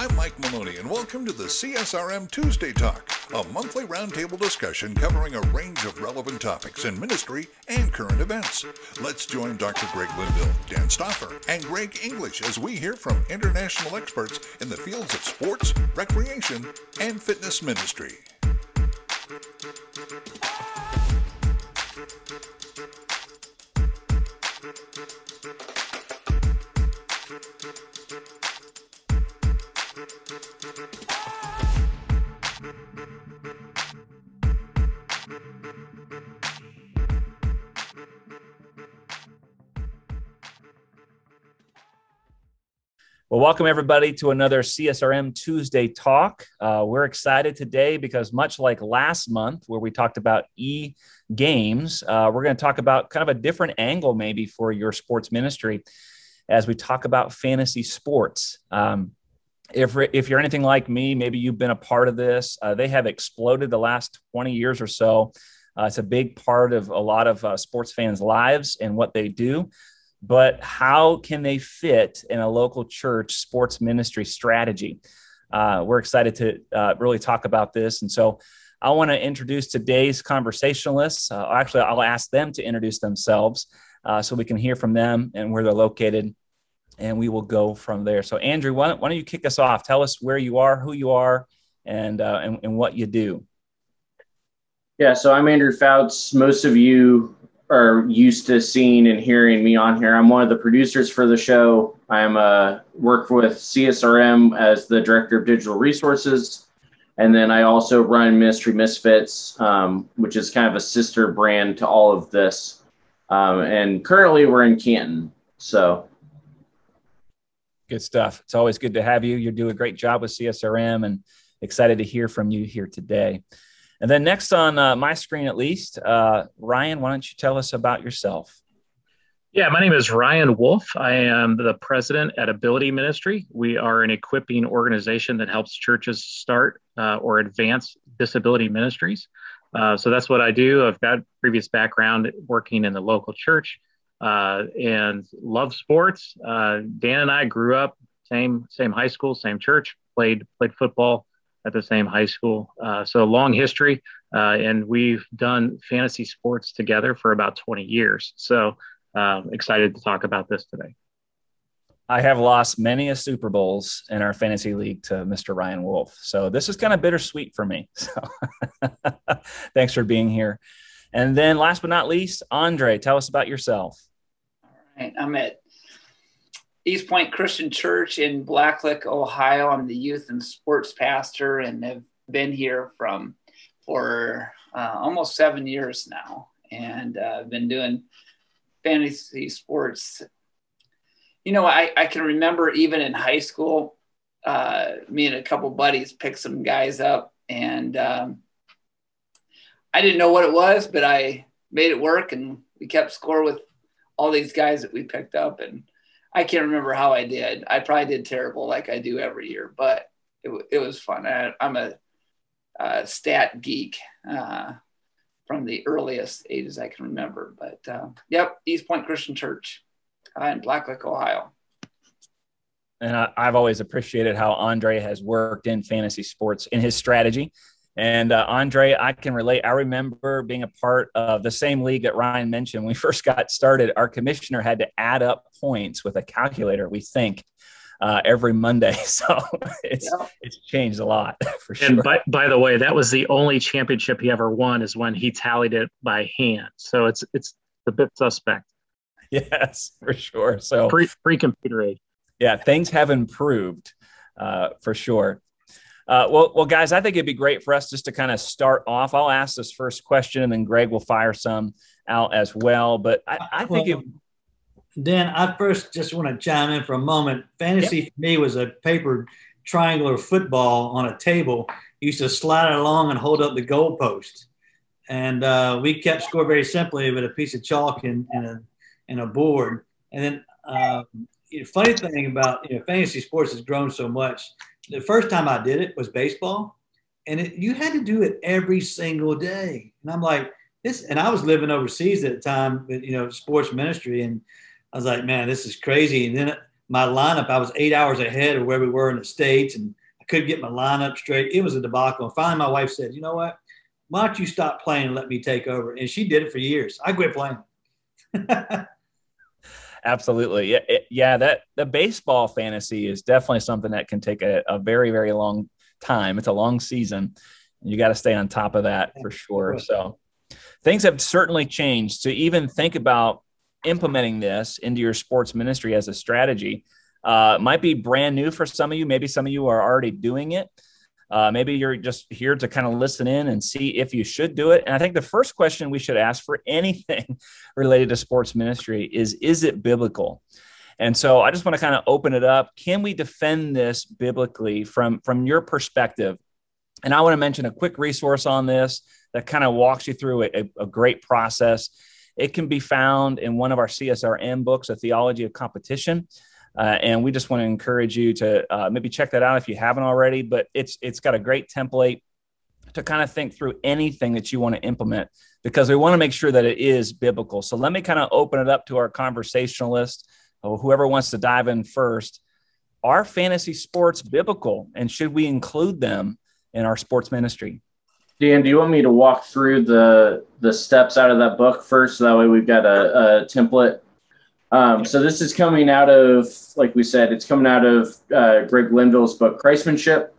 I'm Mike Maloney, and welcome to the CSRM Tuesday Talk, a monthly roundtable discussion covering a range of relevant topics in ministry and current events. Let's join Dr. Greg Linville, Dan Stauffer, and Greg English as we hear from international experts in the fields of sports, recreation, and fitness ministry. Well, welcome everybody to another CSRM Tuesday Talk. We're excited today because much like last month where we talked about e-games, we're going to talk about kind of a different angle maybe for your sports ministry as we talk about fantasy sports. If you're anything like me, maybe you've been a part of this. They have exploded the last 20 years or so. It's a big part of a lot of sports fans' lives and what they do. But how can they fit in a local church sports ministry strategy? We're excited to really talk about this. And so I want to introduce today's conversationalists. Actually, I'll ask them to introduce themselves so we can hear from them and where they're located. And we will go from there. So, Andrew, why don't you kick us off? Tell us where you are, who you are, and what you do. Yeah, so I'm Andrew Fouts. Most of you are used to seeing and hearing me on here. I'm one of the producers for the show. I'm work with CSRM as the director of digital resources. And then I also run Ministry Misfits, which is kind of a sister brand to all of this. And currently we're in Canton. So good stuff. It's always good to have you. You do a great job with CSRM and excited to hear from you here today. And then next on my screen, at least, Ryan, why don't you tell us about yourself? Yeah, my name is Ryan Wolf. I am the president at Ability Ministry. We are an equipping organization that helps churches start or advance disability ministries. So that's what I do. I've got previous background working in the local church and love sports. Dan and I grew up, same high school, same church, played football at the same high school. So long history. And we've done fantasy sports together for about 20 years. So excited to talk about this today. I have lost many a Super Bowls in our fantasy league to Mr. Ryan Wolf. So this is kind of bittersweet for me. So thanks for being here. And then last but not least, Andre, tell us about yourself. All right. I'm at East Point Christian Church in Blacklick, Ohio. I'm the youth and sports pastor and have been here for almost 7 years now. And I've been doing fantasy sports. You know, I can remember even in high school, me and a couple buddies picked some guys up and I didn't know what it was, but I made it work and we kept score with all these guys that we picked up, and I can't remember how I did. I probably did terrible like I do every year, but it was fun. I'm a stat geek from the earliest ages I can remember. But yep, East Point Christian Church in Blacklick, Ohio. And I've always appreciated how Andre has worked in fantasy sports in his strategy. And Andre, I can relate. I remember being a part of the same league that Ryan mentioned. When we first got started, our commissioner had to add up points with a calculator, we think, every Monday. So it's changed a lot, for sure. And by the way, that was the only championship he ever won is when he tallied it by hand. So it's a bit suspect. Yes, for sure. So pre-computer age. Yeah, things have improved for sure. Well, guys, I think it'd be great for us just to kind of start off. I'll ask this first question, and then Greg will fire some out as well. But I think Dan, I first just want to chime in for a moment. Fantasy for me was a paper triangular football on a table. You used to slide it along and hold up the goalpost. And we kept score very simply with a piece of chalk and a board. And then the funny thing about fantasy sports has grown so much. The first time I did it was baseball, and you had to do it every single day. And I'm like, and I was living overseas at the time, with sports ministry. And I was like, man, this is crazy. And then my lineup, I was 8 hours ahead of where we were in the States, and I couldn't get my lineup straight. It was a debacle. And finally, my wife said, you know what? Why don't you stop playing and let me take over? And she did it for years. I quit playing. Absolutely. Yeah. That the baseball fantasy is definitely something that can take a very, very long time. It's a long season, and you got to stay on top of that for sure. So things have certainly changed to even think about implementing this into your sports ministry as a strategy. Might be brand new for some of you. Maybe some of you are already doing it. Maybe you're just here to kind of listen in and see if you should do it. And I think the first question we should ask for anything related to sports ministry is it biblical? And so I just want to kind of open it up. Can we defend this biblically from your perspective? And I want to mention a quick resource on this that kind of walks you through a great process. It can be found in one of our CSRM books, A Theology of Competition. And we just want to encourage you to maybe check that out if you haven't already, but it's got a great template to kind of think through anything that you want to implement, because we want to make sure that it is biblical. So let me kind of open it up to our conversationalist, or whoever wants to dive in first. Are fantasy sports biblical, and should we include them in our sports ministry? Dan, do you want me to walk through the steps out of that book first? So that way we've got a template. So this is coming out of, like we said, it's coming out of Greg Linville's book, Christmanship.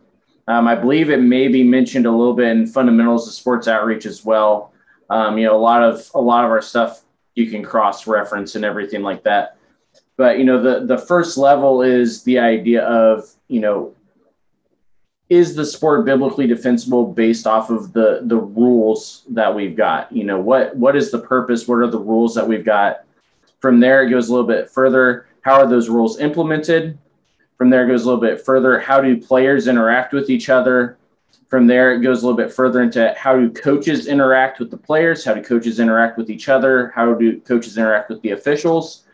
I believe it may be mentioned a little bit in Fundamentals of Sports Outreach as well. A lot of our stuff you can cross-reference and everything like that. But, the first level is the idea of, is the sport biblically defensible based off of the rules that we've got? What is the purpose? What are the rules that we've got? From there, it goes a little bit further. How are those rules implemented? From there, it goes a little bit further. How do players interact with each other? From there, it goes a little bit further into how do coaches interact with the players? How do coaches interact with each other? How do coaches interact with the officials?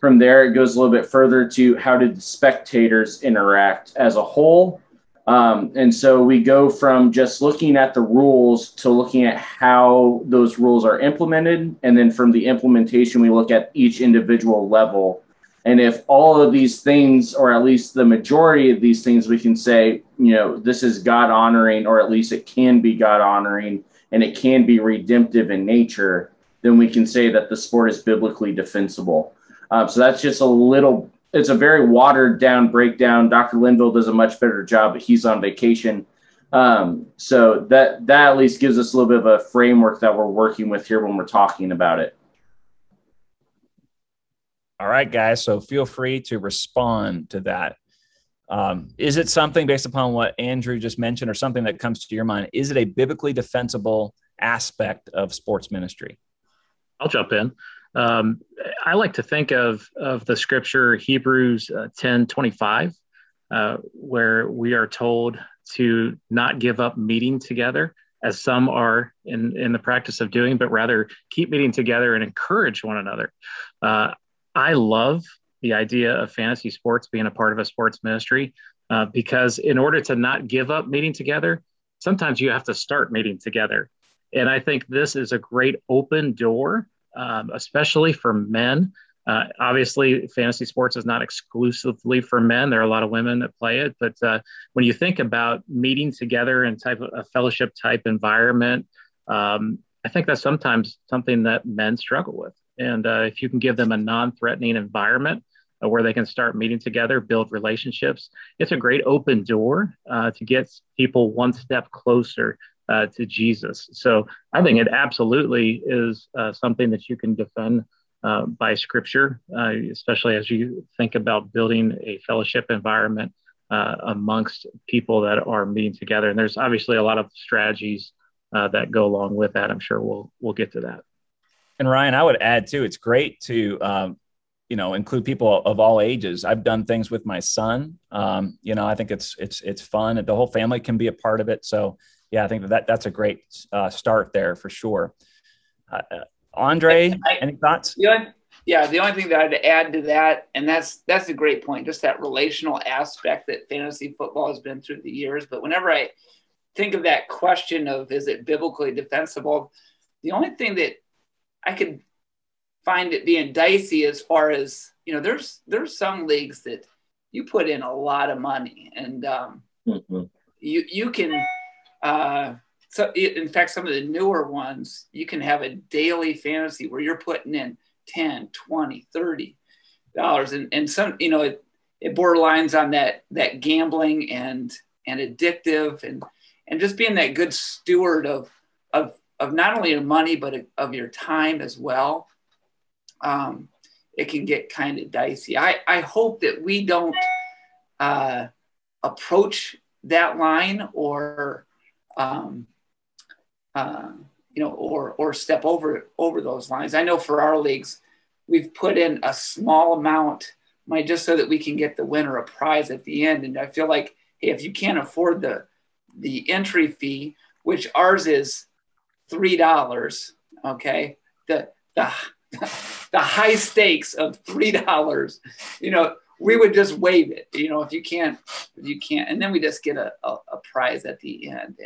From there, it goes a little bit further to how do the spectators interact as a whole? And so we go from just looking at the rules to looking at how those rules are implemented. And then from the implementation, we look at each individual level. And if all of these things, or at least the majority of these things, we can say, this is God honoring, or at least it can be God honoring, and it can be redemptive in nature, then we can say that the sport is biblically defensible. So that's just a little It's a very watered down breakdown. Dr. Linville does a much better job, but he's on vacation. So that at least gives us a little bit of a framework that we're working with here when we're talking about it. All right, guys. So feel free to respond to that. Is it something based upon what Andrew just mentioned, or something that comes to your mind? Is it a biblically defensible aspect of sports ministry? I'll jump in. I like to think of the scripture Hebrews 10:25, where we are told to not give up meeting together, as some are in the practice of doing, but rather keep meeting together and encourage one another. I love the idea of fantasy sports being a part of a sports ministry, because in order to not give up meeting together, sometimes you have to start meeting together. And I think this is a great open door, especially for men. Obviously, fantasy sports is not exclusively for men. There are a lot of women that play it. But when you think about meeting together in type of a fellowship type environment, I think that's sometimes something that men struggle with. And if you can give them a non-threatening environment where they can start meeting together, build relationships, it's a great open door to get people one step closer to Jesus. So I think it absolutely is something that you can defend by scripture, especially as you think about building a fellowship environment amongst people that are meeting together. And there's obviously a lot of strategies that go along with that. I'm sure we'll get to that. And Ryan, I would add too, it's great to include people of all ages. I've done things with my son. I think it's fun. The whole family can be a part of it. So yeah, I think that's a great start there for sure. Andre, any thoughts? Yeah, the only thing that I'd add to that, and that's a great point, just that relational aspect that fantasy football has been through the years. But whenever I think of that question of is it biblically defensible, the only thing that I could find it being dicey as far as you know, there's some leagues that you put in a lot of money, and you can, so in fact, some of the newer ones, you can have a daily fantasy where you're putting in $10, $20, $30. And some, you know, it borderlines on that gambling and addictive and just being that good steward of not only your money, but of your time as well. It can get kind of dicey. I hope that we don't approach that line or step over those lines. I know for our leagues, we've put in a small amount, just so that we can get the winner a prize at the end. And I feel like, hey, if you can't afford the entry fee, which ours is $3, okay, the high stakes of $3, you know, we would just waive it, you know, if you can't, and then we just get a prize at the end.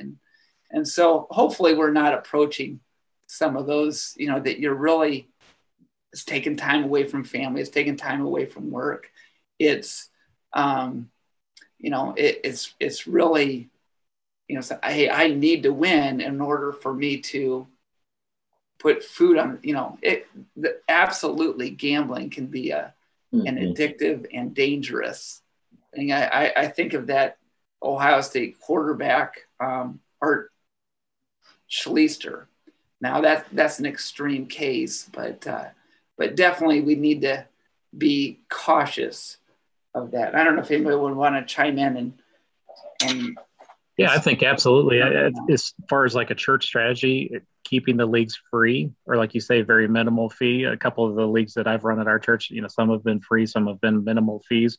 And so hopefully we're not approaching some of those, you know, that you're really, it's taking time away from family, it's taking time away from work. It's, you know, it's really, you know, so, hey, I need to win in order for me to put food on, you know, absolutely gambling can be an addictive and dangerous thing. I think of that Ohio State quarterback, Art Schleister. Now that's an extreme case, but definitely we need to be cautious of that. I don't know if anybody would want to chime in and yeah, I think absolutely. As far as like a church strategy, keeping the leagues free, or like you say, very minimal fee. A couple of the leagues that I've run at our church, you know, some have been free, some have been minimal fees.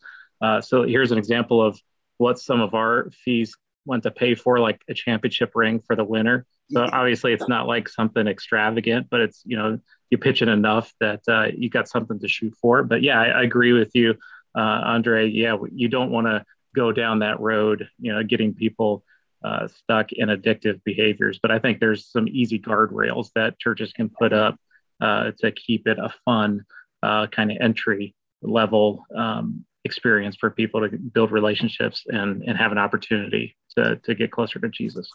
So here's an example of what some of our fees went to pay for, like a championship ring for the winner. So obviously it's not like something extravagant, but it's, you know, you pitch in enough that you got something to shoot for. But yeah, I agree with you, Andre. Yeah, you don't want to go down that road, you know, getting people stuck in addictive behaviors. But I think there's some easy guardrails that churches can put up to keep it a fun kind of entry level experience for people to build relationships and have an opportunity to get closer to Jesus.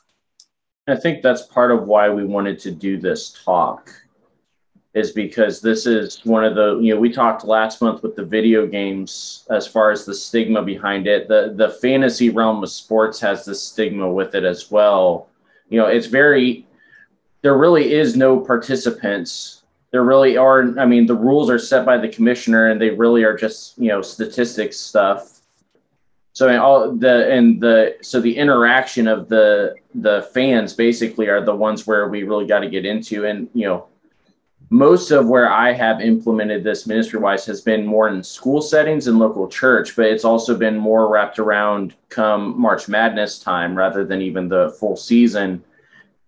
I think that's part of why we wanted to do this talk, is because this is one of the, you know, we talked last month with the video games as far as the stigma behind it. The fantasy realm of sports has this stigma with it as well. You know, it's very, there really is no participants. There really are, I mean, the rules are set by the commissioner and they really are just, you know, statistics stuff. So the interaction of the fans basically are the ones where we really got to get into. And, you know, most of where I have implemented this ministry-wise has been more in school settings and local church, but it's also been more wrapped around come March Madness time rather than even the full season.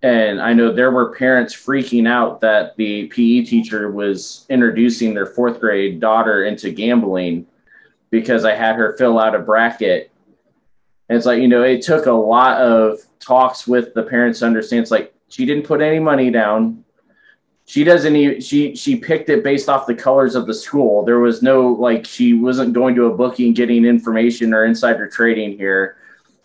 And I know there were parents freaking out that the PE teacher was introducing their fourth grade daughter into gambling because I had her fill out a bracket. And it's like, you know, it took a lot of talks with the parents to understand. It's like, she didn't put any money down. She doesn't even, she picked it based off the colors of the school. There was no, like, she wasn't going to a bookie and getting information or insider trading here.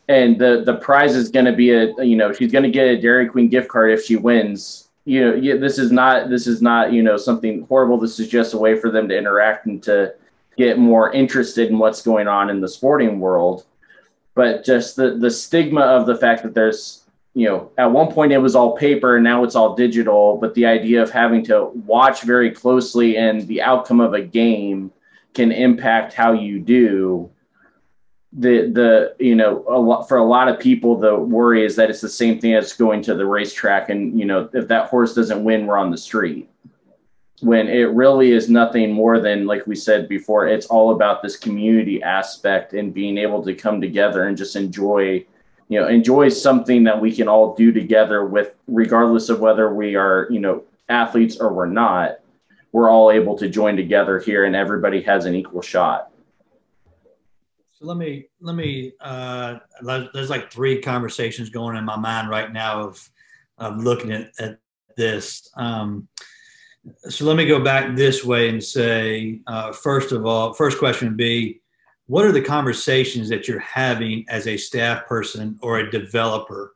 And the prize is going to be you know, she's going to get a Dairy Queen gift card if she wins. You know, this is not, you know, something horrible. This is just a way for them to interact and to get more interested in what's going on in the sporting world. But just the stigma of the fact that there's, you know, at one point it was all paper and now it's all digital, but the idea of having to watch very closely and the outcome of a game can impact how you do. You know, for a lot of people, the worry is that it's the same thing as going to the racetrack and, you know, if that horse doesn't win, we're on the street. When it really is nothing more than, like we said before, it's all about this community aspect and being able to come together and just enjoy something that we can all do together with, regardless of whether we are, you know, athletes or we're not. We're all able to join together here and everybody has an equal shot. So there's like three conversations going in my mind right now of looking at this. So let me go back this way and say, first of all, first question would be, what are the conversations that you're having as a staff person or a developer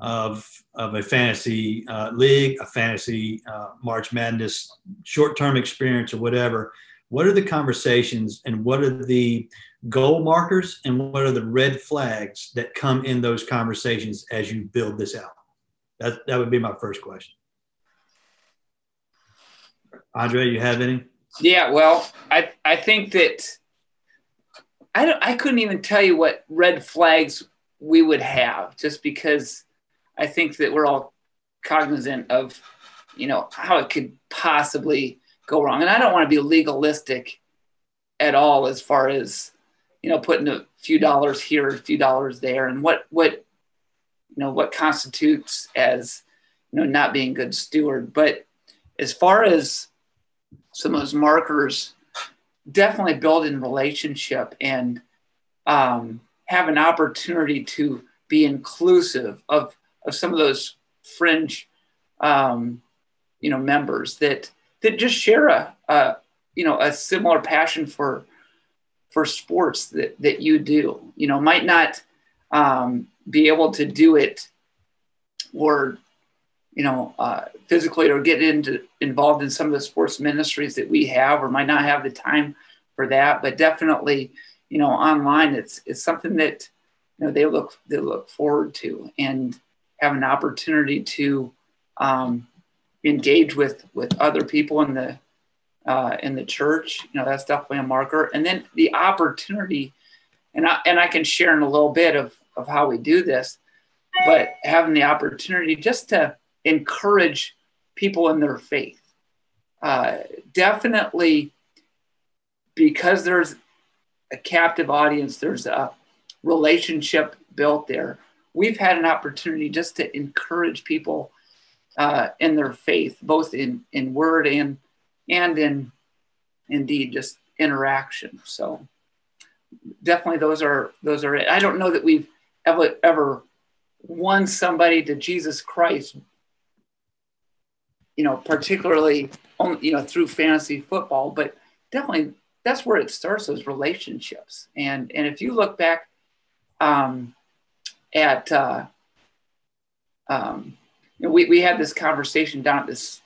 of a fantasy league, a fantasy March Madness short-term experience or whatever? What are the conversations and what are the goal markers and what are the red flags that come in those conversations as you build this out? That would be my first question. Andre, you have any? Yeah, well, I think that I couldn't even tell you what red flags we would have, just because I think that we're all cognizant of, you know, how it could possibly go wrong. And I don't want to be legalistic at all as far as, you know, putting a few dollars here, a few dollars there, and what constitutes as, you know, not being good steward. But as far as some of those markers, definitely building relationship and have an opportunity to be inclusive of some of those fringe, members that just share a similar passion for sports that you do. You know, might not be able to do it, or physically, or get involved in some of the sports ministries that we have, or might not have the time for that. But definitely, online, it's something that, they look forward to and have an opportunity to engage with other people in the church. That's definitely a marker. And then the opportunity, and I can share in a little bit of how we do this, but having the opportunity just to encourage people in their faith. Definitely, because there's a captive audience, there's a relationship built there. We've had an opportunity just to encourage people in their faith, both in word and in indeed just interaction. So definitely those are it. I don't know that we've ever won somebody to Jesus Christ, particularly through fantasy football, but definitely that's where it starts, those relationships. And if you look back at, we had this conversation down at this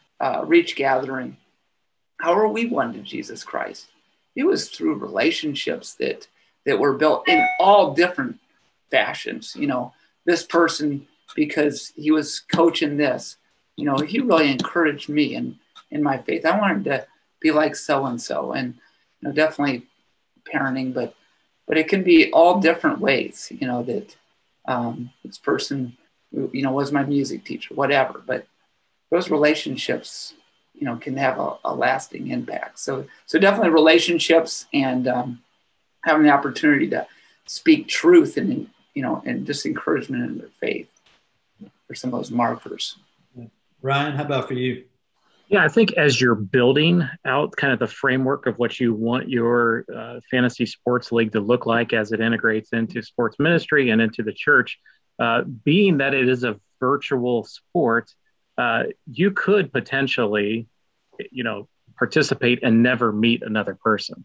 Reach gathering. How are we won to Jesus Christ? It was through relationships that were built in all different fashions. This person, because he was coaching this, he really encouraged me in my faith. I wanted to be like so-and-so, and, definitely parenting, but it can be all different ways, that this person, was my music teacher, whatever. But those relationships, can have a lasting impact. So definitely relationships and having the opportunity to speak truth and, and just encouragement in their faith are some of those markers. Ryan, how about for you? Yeah, I think as you're building out kind of the framework of what you want your fantasy sports league to look like as it integrates into sports ministry and into the church, being that it is a virtual sport, you could potentially, participate and never meet another person.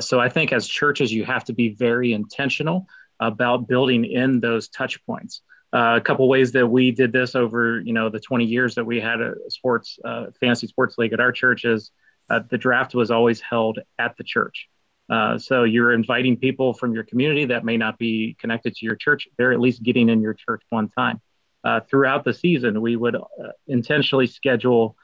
So I think as churches, you have to be very intentional about building in those touch points. A couple ways that we did this over, the 20 years that we had a fantasy sports league at our church is the draft was always held at the church. So you're inviting people from your community that may not be connected to your church. They're at least getting in your church one time. Throughout the season, we would intentionally schedule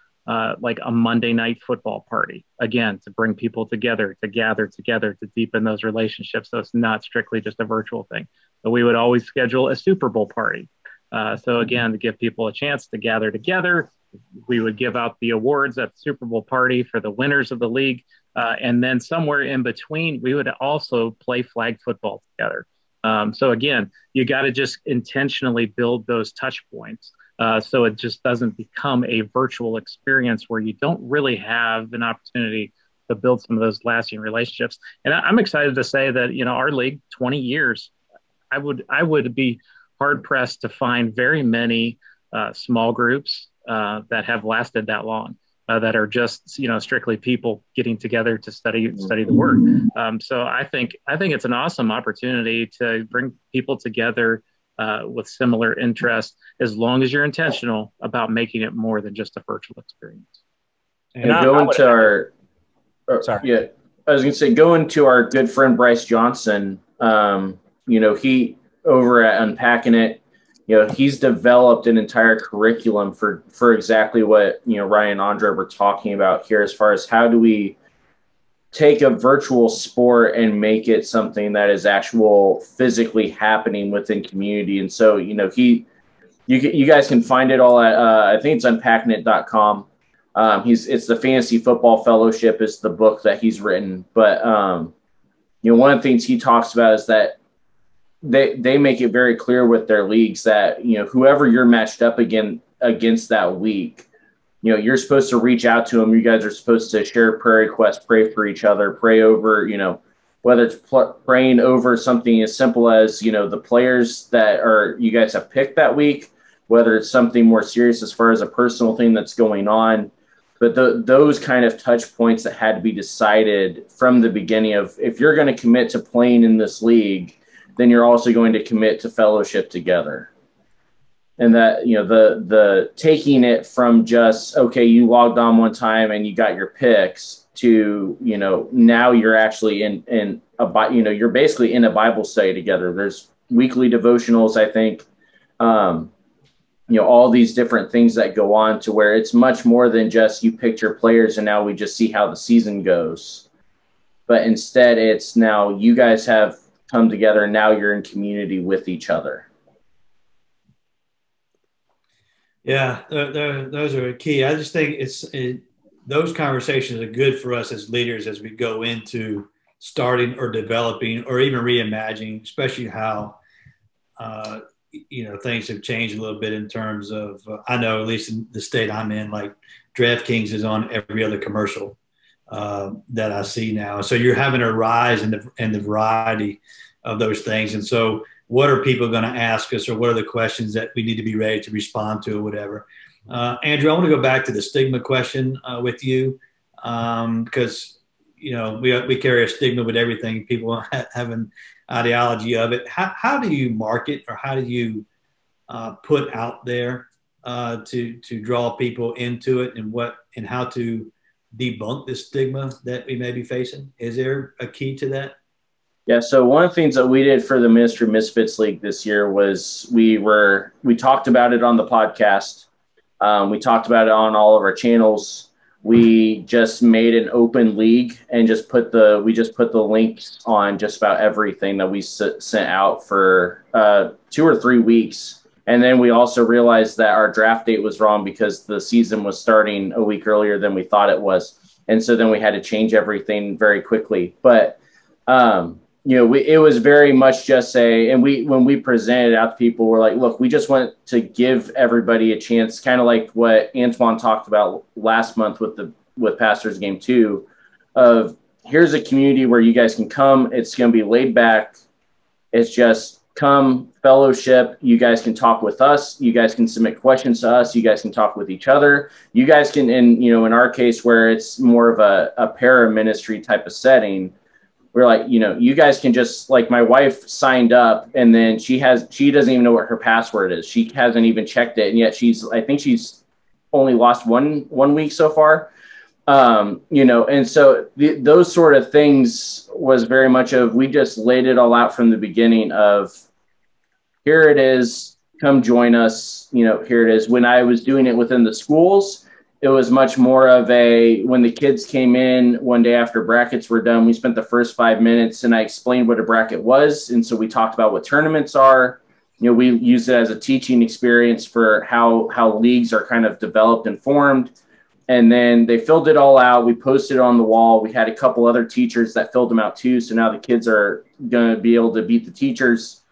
like a Monday night football party, again, to bring people together, to gather together, to deepen those relationships. So it's not strictly just a virtual thing. But we would always schedule a Super Bowl party. So again, to give people a chance to gather together, we would give out the awards at the Super Bowl party for the winners of the league. And then somewhere in between, we would also play flag football together. So again, you got to just intentionally build those touch points. So it just doesn't become a virtual experience where you don't really have an opportunity to build some of those lasting relationships. And I'm excited to say that, our league, 20 years, I would be hard pressed to find very many small groups that have lasted that long. that are just, you know, strictly people getting together to study the Word. So I think it's an awesome opportunity to bring people together with similar interests, as long as you're intentional about making it more than just a virtual experience. And going to our, yeah, I was going to say, going to our good friend Bryce Johnson. You know, he over at Unpacking It. You know, he's developed an entire curriculum for exactly what, you know, Ryan and Andre were talking about here, as far as how do we take a virtual sport and make it something that is actual physically happening within community. And so, you know, you guys can find it all at, I think it's unpackingit.com. It's the Fantasy Football Fellowship is the book that he's written. But, you know, one of the things he talks about is that they make it very clear with their leagues that, you know, whoever you're matched up against that week, you know, you're supposed to reach out to them. You guys are supposed to share prayer requests, pray for each other, pray over, you know, whether it's praying over something as simple as, you know, the players that are you guys have picked that week, whether it's something more serious as far as a personal thing that's going on. But those kind of touch points that had to be decided from the beginning of, if you're going to commit to playing in this league, then you're also going to commit to fellowship together. And that, you know, the taking it from just, okay, you logged on one time and you got your picks to, you know, now you're actually in a, you know, you're basically in a Bible study together. There's weekly devotionals, I think, you know, all these different things that go on to where it's much more than just you picked your players and now we just see how the season goes. But instead it's now you guys have come together and now you're in community with each other. Yeah, those are key. I just think those conversations are good for us as leaders as we go into starting or developing or even reimagining, especially how, you know, things have changed a little bit in terms of, I know at least in the state I'm in, like DraftKings is on every other commercial that I see now. So you're having a rise in the variety of those things. And so what are people going to ask us, or what are the questions that we need to be ready to respond to or whatever? Andrew, I want to go back to the stigma question with you, because, you know, we carry a stigma with everything. People have an ideology of it. How do you market, or how do you put out there to draw people into it, and how to debunk this stigma that we may be facing? Is there a key to that? Yeah. So one of the things that we did for the Ministry Misfits League this year was we talked about it on the podcast. We talked about it on all of our channels. We just made an open league and just put the links on just about everything that we sent out for 2 or 3 weeks. And then we also realized that our draft date was wrong because the season was starting a week earlier than we thought it was. And so then we had to change everything very quickly. But, you know, it was very much just when we presented out to people, we're like, look, we just want to give everybody a chance, kind of like what Antoine talked about last month with Pastors Game 2 of, here's a community where you guys can come. It's going to be laid back. It's just come fellowship. You guys can talk with us. You guys can submit questions to us. You guys can talk with each other. You guys can, and, you know, in our case where it's more of a para ministry type of setting, we're like, you know, you guys can just, like, my wife signed up and then she doesn't even know what her password is. She hasn't even checked it. And yet I think she's only lost one week so far. You know, and so those sort of things was very much of, we just laid it all out from the beginning of, here it is, come join us. You know, here it is. When I was doing it within the schools, it was much more of when the kids came in one day after brackets were done, we spent the first 5 minutes and I explained what a bracket was. And so we talked about what tournaments are. You know, we used it as a teaching experience for how leagues are kind of developed and formed. And then they filled it all out. We posted it on the wall. We had a couple other teachers that filled them out too. So now the kids are going to be able to beat the teachers.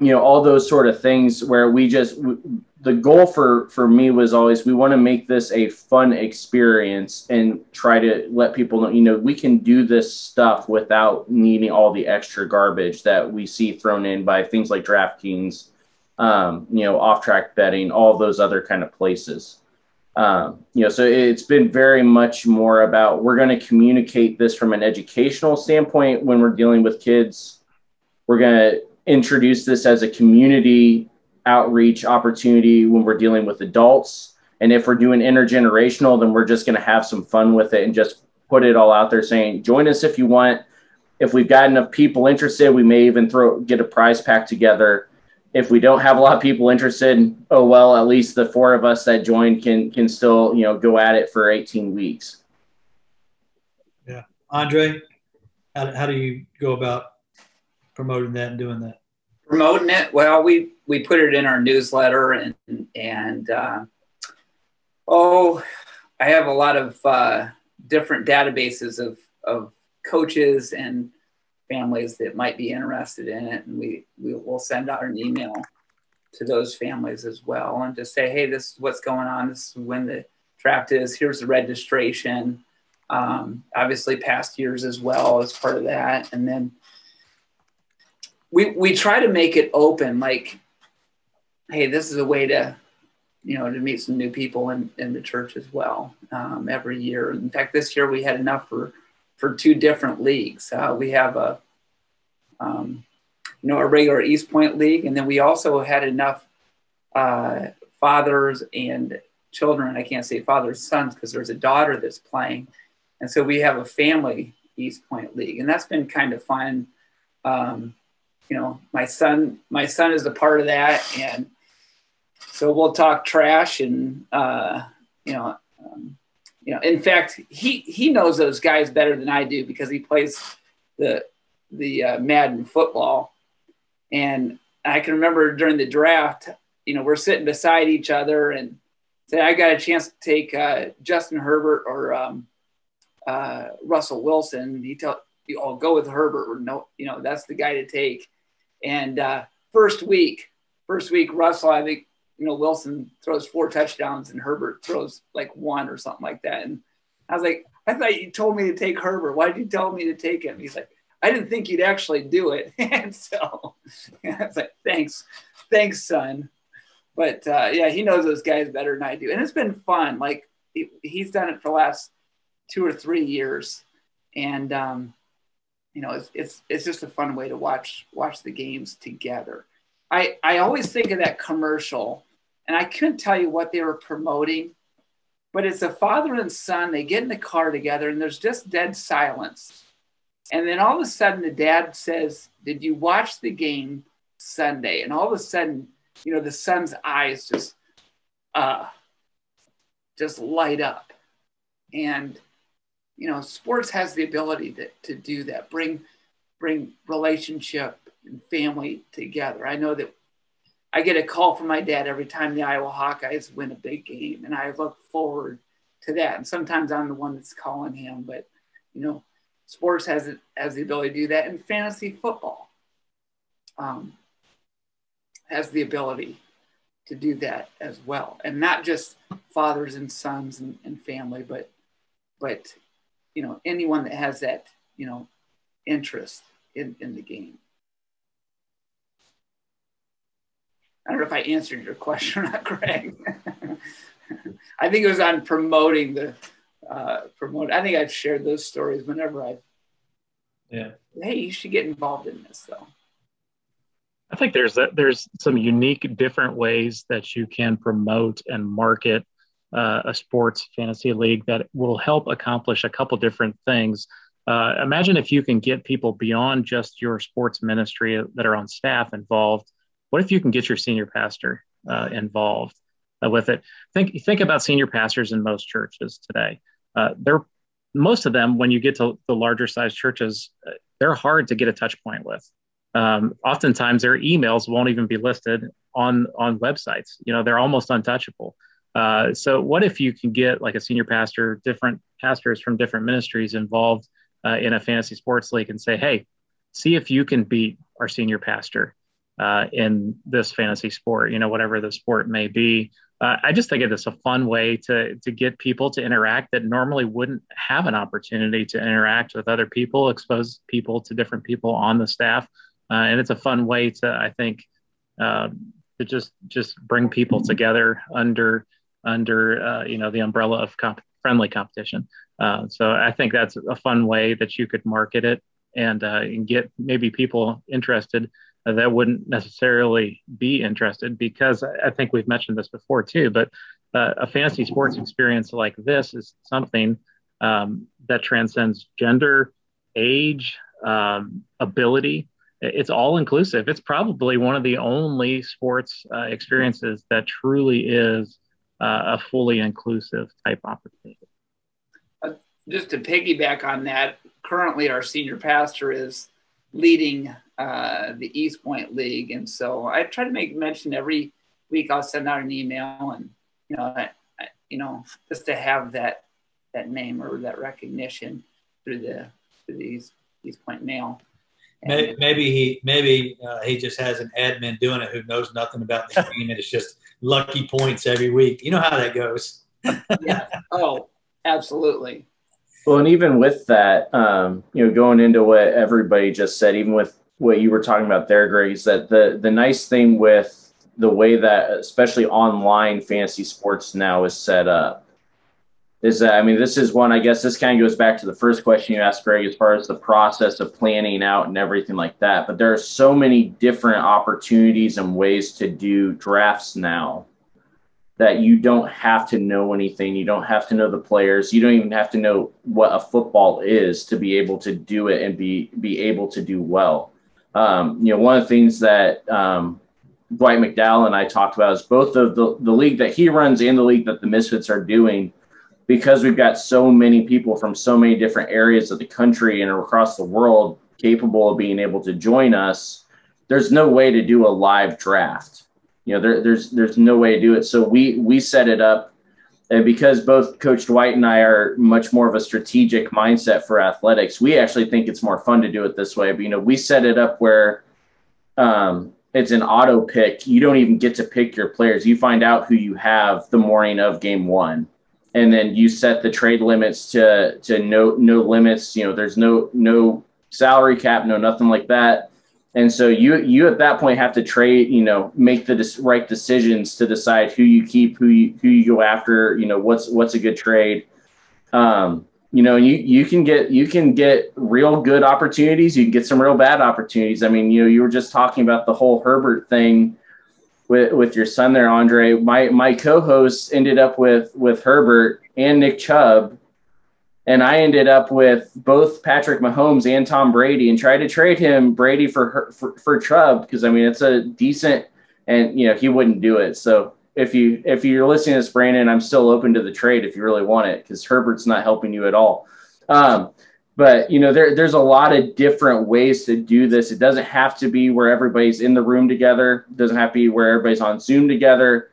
You know, all those sort of things where the goal for me was always, we want to make this a fun experience and try to let people know, you know, we can do this stuff without needing all the extra garbage that we see thrown in by things like DraftKings, you know, off-track betting, all those other kind of places. So it's been very much more about, we're going to communicate this from an educational standpoint when we're dealing with kids. We're going to introduce this as a community outreach opportunity when we're dealing with adults. And if we're doing intergenerational, then we're just going to have some fun with it and just put it all out there saying, join us if you want. If we've got enough people interested, we may even get a prize pack together. If we don't have a lot of people interested, oh, well, at least the four of us that joined can still, go at it for 18 weeks. Yeah. Andre, how do you go about promoting that and doing that? Promoting it? Well, we put it in our newsletter and I have a lot of different databases of coaches and families that might be interested in it, and we will send out an email to those families as well and just say, hey, this is what's going on, this is when the draft is, here's the registration, obviously past years as well as part of that. And then we try to make it open, like, hey, this is a way to meet some new people in the church as well, every year. In fact, this year we had enough for two different leagues. We have a regular East Point league, and then we also had enough fathers and children. I can't say fathers, sons, because there's a daughter that's playing. And so we have a family East Point league, and that's been kind of fun. My son is a part of that. And so we'll talk trash and, in fact, he knows those guys better than I do because he plays the Madden football. And I can remember during the draft, we're sitting beside each other and say, I got a chance to take Justin Herbert or Russell Wilson. He tell you, I'll go with Herbert, or no, that's the guy to take. And first week, Russell, I think, Wilson throws 4 touchdowns and Herbert throws like 1 or something like that. And I was like, I thought you told me to take Herbert. Why did you tell me to take him? He's like, I didn't think you'd actually do it. And so I was like, thanks, son. But he knows those guys better than I do. And it's been fun. Like he's done it for the last 2 or 3 years. And, it's just a fun way to watch the games together. I always think of that commercial, and I couldn't tell you what they were promoting, but it's a father and son. They get in the car together, and there's just dead silence. And then all of a sudden, the dad says, did you watch the game Sunday? And all of a sudden, the son's eyes just light up. And, sports has the ability to do that, bring relationship and family together. I know that I get a call from my dad every time the Iowa Hawkeyes win a big game, and I look forward to that. And sometimes I'm the one that's calling him, but sports has the ability to do that. And fantasy football has the ability to do that as well. And not just fathers and sons and family, but anyone that has that, interest in the game. I don't know if I answered your question or not, Greg. I think it was on promoting the. I think I've shared those stories whenever I. Yeah. Hey, you should get involved in this, though. I think there's some unique, different ways that you can promote and market a sports fantasy league that will help accomplish a couple different things. Imagine if you can get people beyond just your sports ministry that are on staff involved. What if you can get your senior pastor involved with it? Think about senior pastors in most churches today. Most of them, when you get to the larger size churches, they're hard to get a touch point with. Oftentimes, their emails won't even be listed on websites. They're almost untouchable. So what if you can get like a senior pastor, different pastors from different ministries involved in a fantasy sports league and say, hey, see if you can beat our senior pastor in this fantasy sport, whatever the sport may be. I just think it's a fun way to get people to interact that normally wouldn't have an opportunity to interact with other people, expose people to different people on the staff. And it's a fun way to, I think, to just bring people together under under the umbrella of friendly competition. So I think that's a fun way that you could market it and get maybe people interested that wouldn't necessarily be interested, because I think we've mentioned this before too, but a fantasy sports experience like this is something that transcends gender, age, ability. It's all inclusive. It's probably one of the only sports experiences that truly is a fully inclusive type opportunity. Just to piggyback on that, currently our senior pastor is leading the East Point League. And so I try to make mention every week. I'll send out an email and, just to have that name or that recognition through the East Point Mail. Maybe he just has an admin doing it who knows nothing about the game, and it's just lucky points every week. You know how that goes. Yeah. Oh, absolutely. Well, and even with that, going into what everybody just said, even with what you were talking about there, Greg, is that the nice thing with the way that especially online fantasy sports now is set up is that, this is one, I guess this kind of goes back to the first question you asked, Greg, as far as the process of planning out and everything like that. But there are so many different opportunities and ways to do drafts now that you don't have to know anything. You don't have to know the players. You don't even have to know what a football is to be able to do it and be able to do well. One of the things that Dwight McDowell and I talked about is both of the league that he runs and the league that the Misfits are doing, because we've got so many people from so many different areas of the country and across the world capable of being able to join us. There's no way to do a live draft. There's no way to do it. So we set it up, and because both Coach Dwight and I are much more of a strategic mindset for athletics, we actually think it's more fun to do it this way. But, we set it up where it's an auto pick. You don't even get to pick your players. You find out who you have the morning of game one. And then you set the trade limits to no limits. There's no salary cap, no nothing like that. And so you at that point have to trade, make the right decisions to decide who you keep, who you go after, what's a good trade. You can get real good opportunities. You can get some real bad opportunities. You were just talking about the whole Herbert thing with your son there, Andre. My co-host ended up with Herbert and Nick Chubb, and I ended up with both Patrick Mahomes and Tom Brady, and tried to trade him Brady for Chubb, because it's a decent, and he wouldn't do it. So if you're listening to this, Brandon, I'm still open to the trade if you really want it, because Herbert's not helping you at all. But, there's a lot of different ways to do this. It doesn't have to be where everybody's in the room together. It doesn't have to be where everybody's on Zoom together.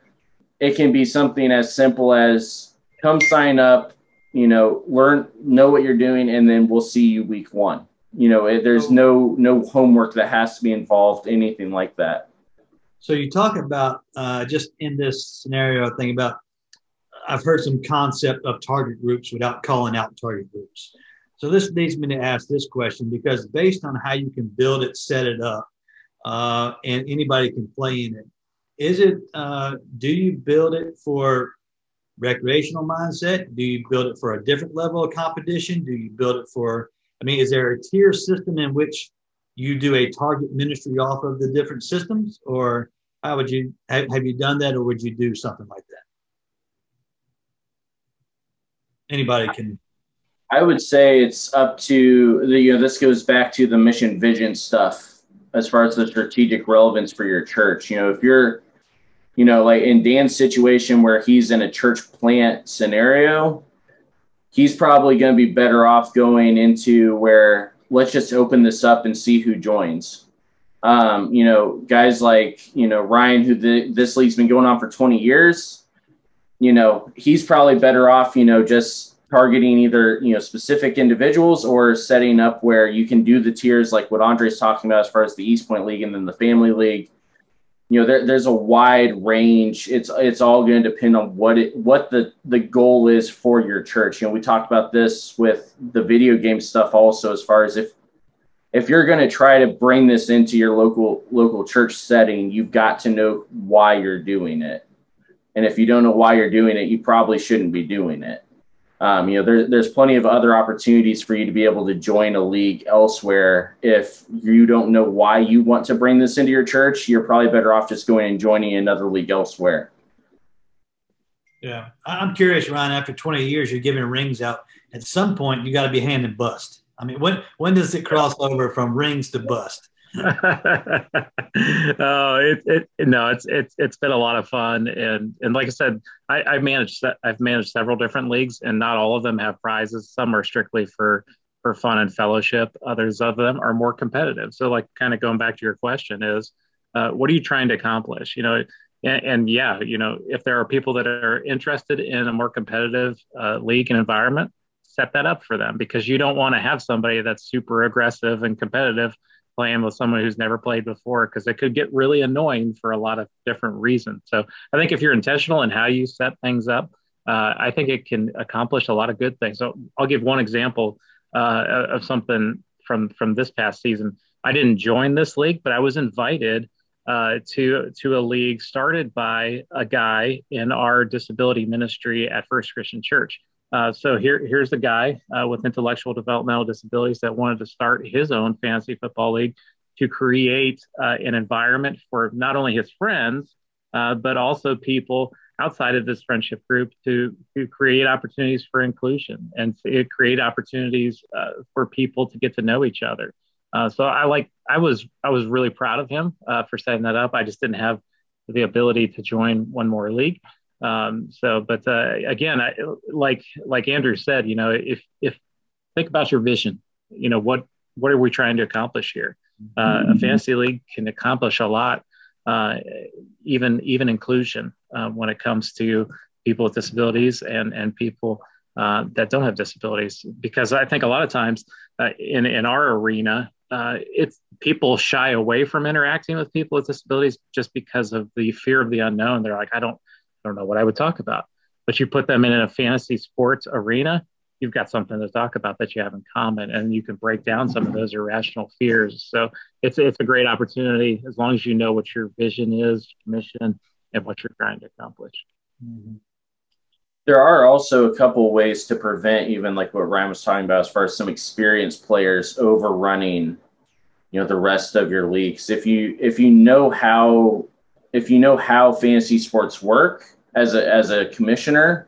It can be something as simple as come sign up, know what you're doing, and then we'll see you week one. There's no homework that has to be involved, anything like that. So you talk about just in this scenario, think about, I've heard some concept of target groups without calling out target groups. So this leads me to ask this question, because based on how you can build it, set it up, and anybody can play in it, do you build it for recreational mindset? Do you build it for a different level of competition? Do you build it for, is there a tier system in which you do a target ministry off of the different systems? Or how would you, have you done that, or would you do something like that? Anybody can... I would say it's up to, this goes back to the mission vision stuff as far as the strategic relevance for your church. If you're, like in Dan's situation where he's in a church plant scenario, he's probably going to be better off going into where let's just open this up and see who joins. Guys like, Ryan, who this league's been going on for 20 years, he's probably better off, just targeting either, specific individuals or setting up where you can do the tiers like what Andre's talking about as far as the East Point League and then the Family League. There's a wide range. It's all going to depend on what the goal is for your church. We talked about this with the video game stuff also, as far as if you're going to try to bring this into your local church setting, you've got to know why you're doing it. And if you don't know why you're doing it, you probably shouldn't be doing it. You know, there's plenty of other opportunities for you to be able to join a league elsewhere. If you don't know why you want to bring this into your church, you're probably better off just going and joining another league elsewhere. Yeah. I'm curious, Ryan, after 20 years, you're giving rings out. At some point, you got to be hand and bust. I mean, when does it cross over from rings to bust? It's been a lot of fun, and like I said, I've managed several different leagues, and not all of them have prizes. Some are strictly for fun and fellowship. Others of them are more competitive. So, like, kind of going back to your question is, what are you trying to accomplish? You know, and yeah, you know, if there are people that are interested in a more competitive league and environment, set that up for them, because you don't want to have somebody that's super aggressive and competitive playing with someone who's never played before, because it could get really annoying for a lot of different reasons. So I think if you're intentional in how you set things up, I think it can accomplish a lot of good things. So I'll give one example of something from this past season. I didn't join this league, but I was invited to a league started by a guy in our disability ministry at First Christian Church. So here's the guy with intellectual developmental disabilities that wanted to start his own fantasy football league to create an environment for not only his friends, but also people outside of this friendship group to create opportunities for inclusion and to create opportunities for people to get to know each other. So I was really proud of him for setting that up. I just didn't have the ability to join one more league. Again, like Andrew said, you know, if think about your vision, you know, what are we trying to accomplish here? A fantasy league can accomplish a lot, even inclusion, when it comes to people with disabilities and people, that don't have disabilities, because I think a lot of times, in our arena, it's people shy away from interacting with people with disabilities just because of the fear of the unknown. They're like, I don't know what I would talk about, but you put them in a fantasy sports arena, you've got something to talk about that you have in common, and you can break down some of those irrational fears. So it's a great opportunity, as long as you know what your vision is, mission, and what you're trying to accomplish. Mm-hmm. There are also a couple ways to prevent even like what Ryan was talking about, as far as some experienced players overrunning, you know, the rest of your leagues. If you know how fantasy sports work as a commissioner,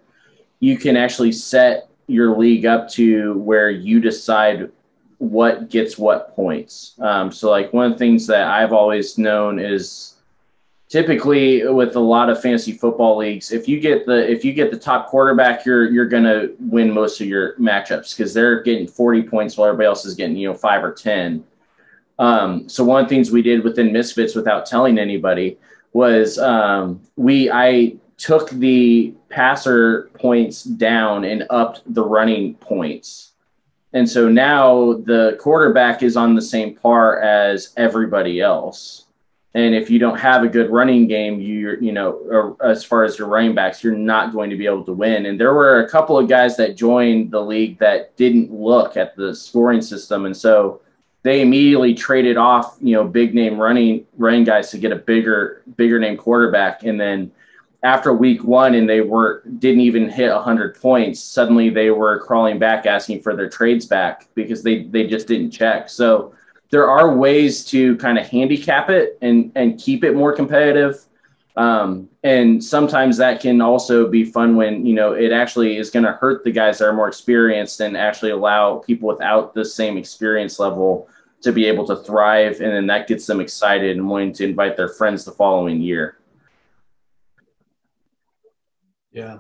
you can actually set your league up to where you decide what gets what points. So like one of the things that I've always known is typically with a lot of fantasy football leagues, if you get the top quarterback, you're going to win most of your matchups, because they're getting 40 points while everybody else is getting, you know, 5 or 10. So one of the things we did within Misfits without telling anybody was I took the passer points down and upped the running points. And so now the quarterback is on the same par as everybody else. And if you don't have a good running game, as far as your running backs, you're not going to be able to win. And there were a couple of guys that joined the league that didn't look at the scoring system. And so they immediately traded off, you know, big name running guys to get a bigger name quarterback. And then after week one, and they didn't even hit 100 points, suddenly they were crawling back asking for their trades back, because they just didn't check. So there are ways to kind of handicap it and keep it more competitive. And sometimes that can also be fun when, you know, it actually is going to hurt the guys that are more experienced and actually allow people without the same experience level to be able to thrive. And then that gets them excited and wanting to invite their friends the following year. Yeah.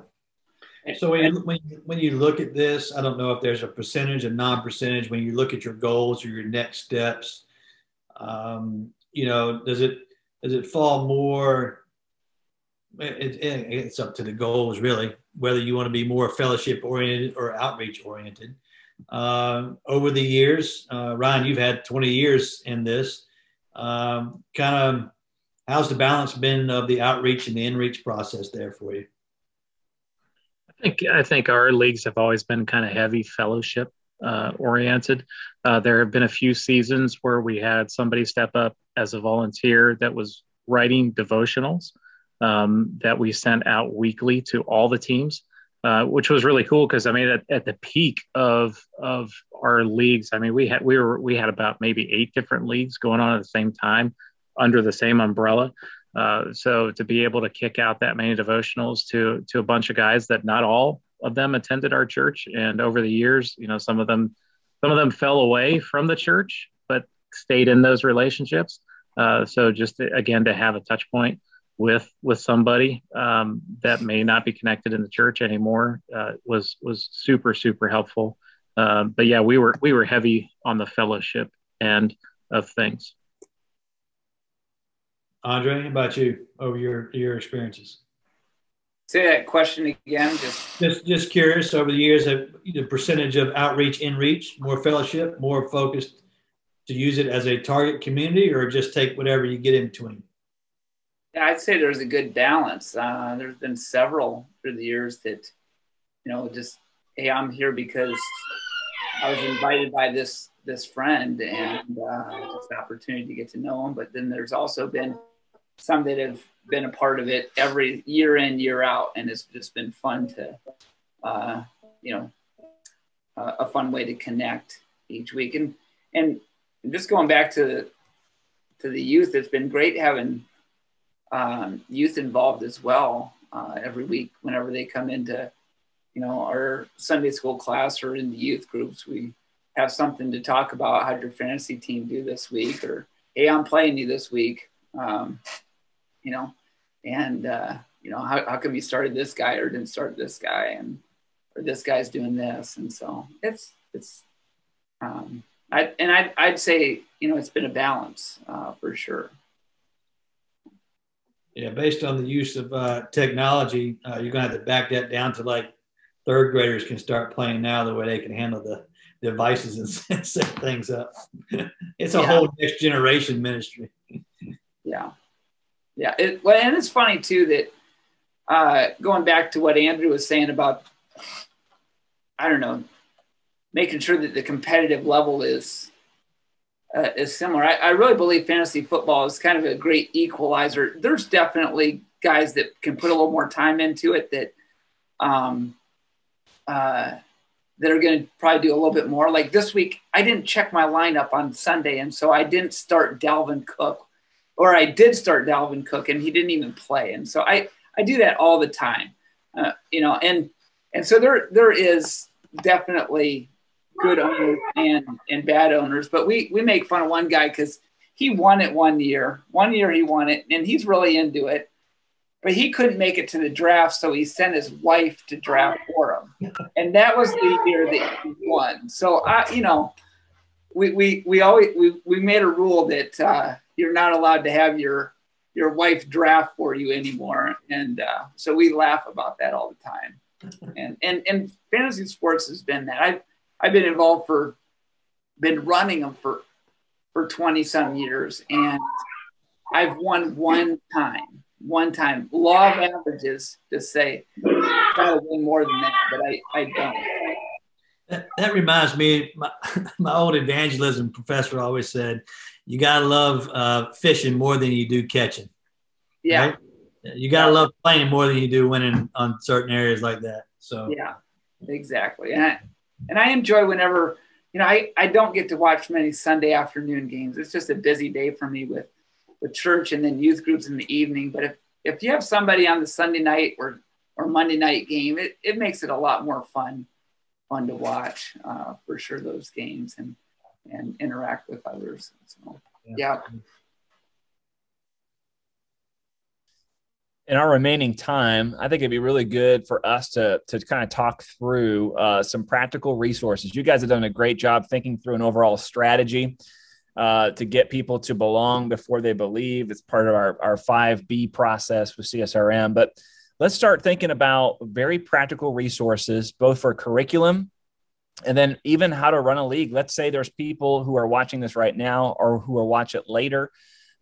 So when you look at this, I don't know if there's a percentage, a non-percentage, when you look at your goals or your next steps, you know, does it fall more? It's up to the goals, really, whether you want to be more fellowship oriented or outreach oriented. Over the years, Ryan, you've had 20 years in this. Kind of, how's the balance been of the outreach and the inreach process there for you? I think our leagues have always been kind of heavy fellowship oriented. There have been a few seasons where we had somebody step up as a volunteer that was writing devotionals. that we sent out weekly to all the teams, which was really cool because, I mean, at the peak of our leagues, I mean, we had about maybe 8 different leagues going on at the same time under the same umbrella. So to be able to kick out that many devotionals to a bunch of guys that not all of them attended our church, and over the years, you know, some of them fell away from the church but stayed in those relationships. So just again to have a touch point with somebody that may not be connected in the church anymore was super, super helpful. But yeah, we were heavy on the fellowship end of things. Andre, how about you over your experiences? Say that question again. Just curious, over the years, the percentage of outreach, in-reach, more fellowship, more focused to use it as a target community, or just take whatever you get in between? Yeah, I'd say there's a good balance. There's been several through the years that, you know, just, hey, I'm here because I was invited by this friend and just the opportunity to get to know him. But then there's also been some that have been a part of it every year in, year out. And it's just been fun to, a fun way to connect each week. And just going back to the youth, it's been great having youth involved as well every week. Whenever they come into, you know, our Sunday school class or in the youth groups, we have something to talk about. How'd your fantasy team do this week? Or, hey, I'm playing you this week. How come you started this guy or didn't start this guy, and or this guy's doing this? And so I'd say, you know, it's been a balance for sure. Yeah, based on the use of technology, you're going to have to back that down to like third graders can start playing now, the way they can handle the devices and set things up. It's a whole next generation ministry. Yeah. Yeah. And it's funny too, that going back to what Andrew was saying about, I don't know, making sure that the competitive level is similar. I really believe fantasy football is kind of a great equalizer. There's definitely guys that can put a little more time into it that are going to probably do a little bit more. Like this week, I didn't check my lineup on Sunday, and so I didn't start Dalvin Cook, or I did start Dalvin Cook and he didn't even play. And so I do that all the time, and so there is definitely good owners and bad owners, but we make fun of one guy because he won it one year he won it, and he's really into it, but he couldn't make it to the draft, so he sent his wife to draft for him, and that was the year that he won. So we always made a rule that you're not allowed to have your wife draft for you anymore, and so we laugh about that all the time. And fantasy sports has been that. I've been involved been running them for 20 some years, and I've won one time. Law of averages just say I'll win more than that, but I don't. That reminds me, my old evangelism professor always said, you gotta love fishing more than you do catching. Yeah. Right? You gotta love playing more than you do winning on certain areas like that. So yeah, exactly. And I enjoy whenever, you know, I don't get to watch many Sunday afternoon games. It's just a busy day for me with church and then youth groups in the evening. But if you have somebody on the Sunday night or Monday night game, it makes it a lot more fun to watch for sure, those games and interact with others. So, yeah. In our remaining time, I think it'd be really good for us to kind of talk through some practical resources. You guys have done a great job thinking through an overall strategy to get people to belong before they believe. It's part of our 5B process with CSRM. But let's start thinking about very practical resources, both for curriculum and then even how to run a league. Let's say there's people who are watching this right now or who will watch it later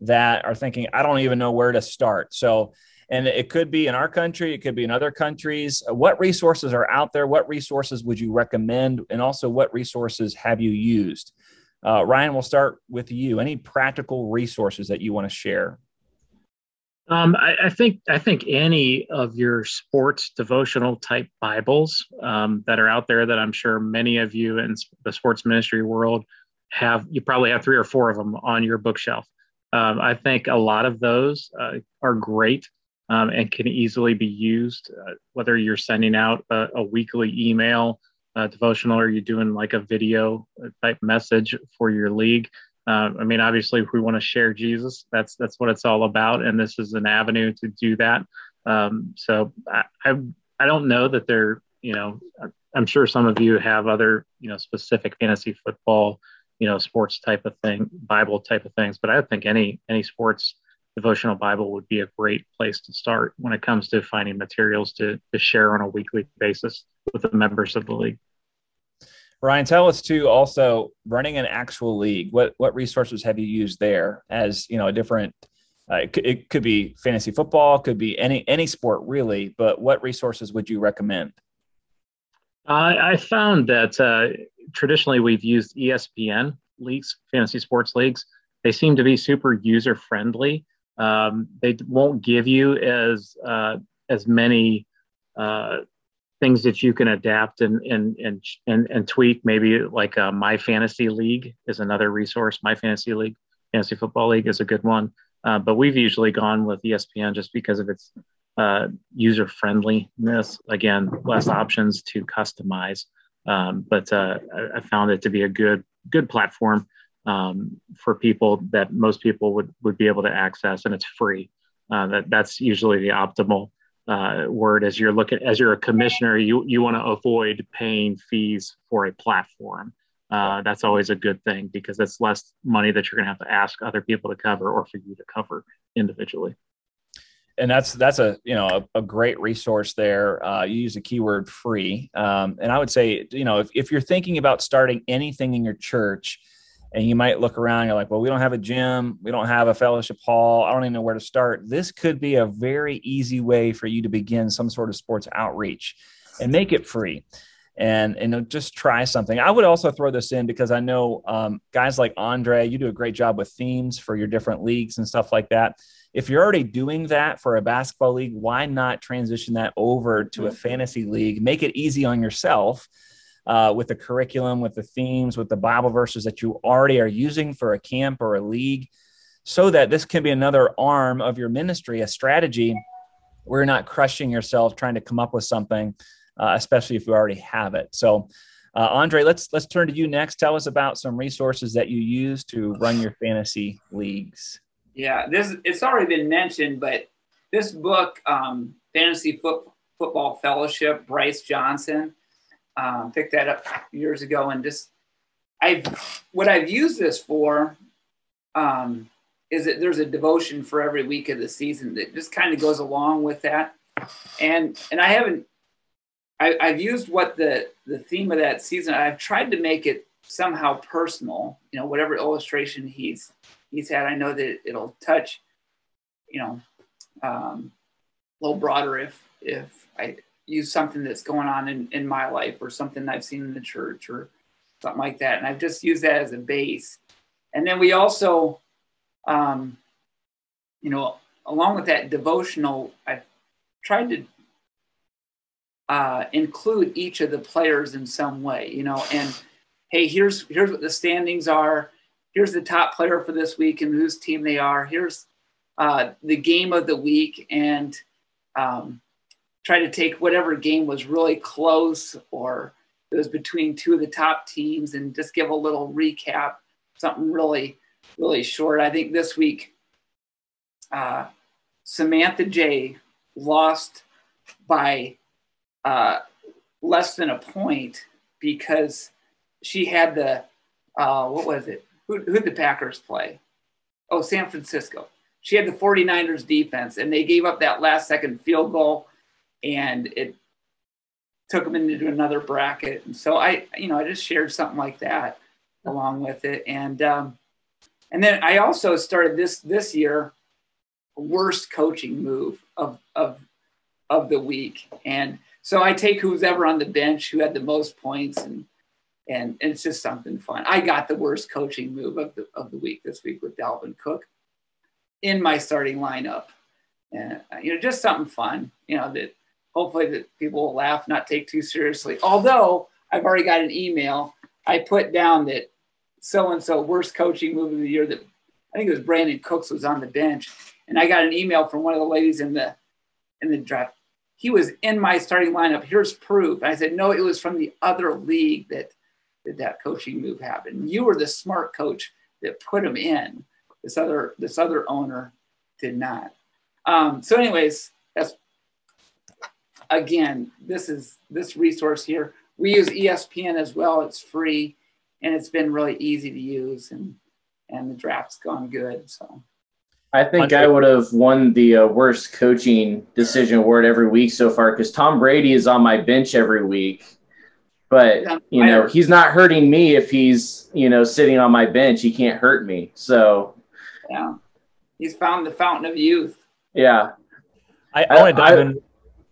that are thinking, I don't even know where to start. So, and it could be in our country, it could be in other countries. What resources are out there? What resources would you recommend? And also, what resources have you used? Ryan, we'll start with you. Any practical resources that you want to share? I think any of your sports devotional type Bibles that are out there that I'm sure many of you in the sports ministry world have, you probably have 3 or 4 of them on your bookshelf. I think a lot of those are great and can easily be used, whether you're sending out a weekly email devotional or you're doing like a video type message for your league. I mean, obviously, if we want to share Jesus, that's what it's all about. And this is an avenue to do that. So I don't know that they're, you know, I'm sure some of you have other, you know, specific fantasy football, you know, sports type of thing, Bible type of things. But I think any sports devotional Bible would be a great place to start when it comes to finding materials to share on a weekly basis with the members of the league. Ryan, tell us too, also running an actual league, what resources have you used there as, you know, a different, it could be fantasy football, could be any sport really, but what resources would you recommend? I found that traditionally we've used ESPN leagues, fantasy sports leagues. They seem to be super user friendly. They won't give you as many, things that you can adapt and tweak. Maybe like My Fantasy League is another resource. My Fantasy League, Fantasy Football League is a good one. But we've usually gone with ESPN just because of its user friendliness. Again, less options to customize. But I found it to be a good platform for people that most people would be able to access, and it's free. That's usually the optimal word as you're a commissioner, you want to avoid paying fees for a platform. That's always a good thing because it's less money that you're going to have to ask other people to cover or for you to cover individually. And that's a, you know, a great resource there. You use the keyword free. And I would say, you know, if you're thinking about starting anything in your church and you might look around and you're like, well, we don't have a gym. We don't have a fellowship hall. I don't even know where to start. This could be a very easy way for you to begin some sort of sports outreach and make it free and just try something. I would also throw this in because I know guys like Andre, you do a great job with themes for your different leagues and stuff like that. If you're already doing that for a basketball league, why not transition that over to a fantasy league? Make it easy on yourself. With the curriculum, with the themes, with the Bible verses that you already are using for a camp or a league, so that this can be another arm of your ministry, a strategy where you're not crushing yourself trying to come up with something, especially if you already have it. So, Andre, let's turn to you next. Tell us about some resources that you use to run your fantasy leagues. Yeah, it's already been mentioned, but this book, Fantasy Football Fellowship, Bryce Johnson, picked that up years ago, and what I've used this for is that there's a devotion for every week of the season that just kind of goes along with that, and I've used what the theme of that season. I've tried to make it somehow personal, you know, whatever illustration he's had. I know that it'll touch, you know, a little broader if I use something that's going on in my life or something I've seen in the church or something like that. And I've just used that as a base. And then we also, you know, along with that devotional, I've tried to include each of the players in some way, you know, and hey, here's what the standings are. Here's the top player for this week and whose team they are. Here's the game of the week. And, try to take whatever game was really close or it was between two of the top teams and just give a little recap, something really, really short. I think this week, Samantha J lost by less than a point because she had the, what was it? Who'd the Packers play? Oh, San Francisco. She had the 49ers defense and they gave up that last second field goal. And it took them into another bracket. And so I just shared something like that along with it. And then I also started this year, worst coaching move of the week. And so I take who's ever on the bench who had the most points and it's just something fun. I got the worst coaching move of the week this week with Dalvin Cook in my starting lineup. and just something fun, that hopefully that people will laugh, not take too seriously. Although I've already got an email. I put down that so-and-so worst coaching move of the year, that I think it was Brandon Cooks was on the bench. And I got an email from one of the ladies in the draft. He was in my starting lineup. Here's proof. And I said, no, it was from the other league that coaching move happened. You were the smart coach that put him in. This other owner did not. So anyways, this resource here. We use ESPN as well. It's free, and it's been really easy to use, and the draft's gone good. So I think I would have won the worst coaching decision award every week so far, because Tom Brady is on my bench every week. But, he's not hurting me if he's, sitting on my bench. He can't hurt me. So, yeah, he's found the fountain of youth. Yeah. I want to dive in.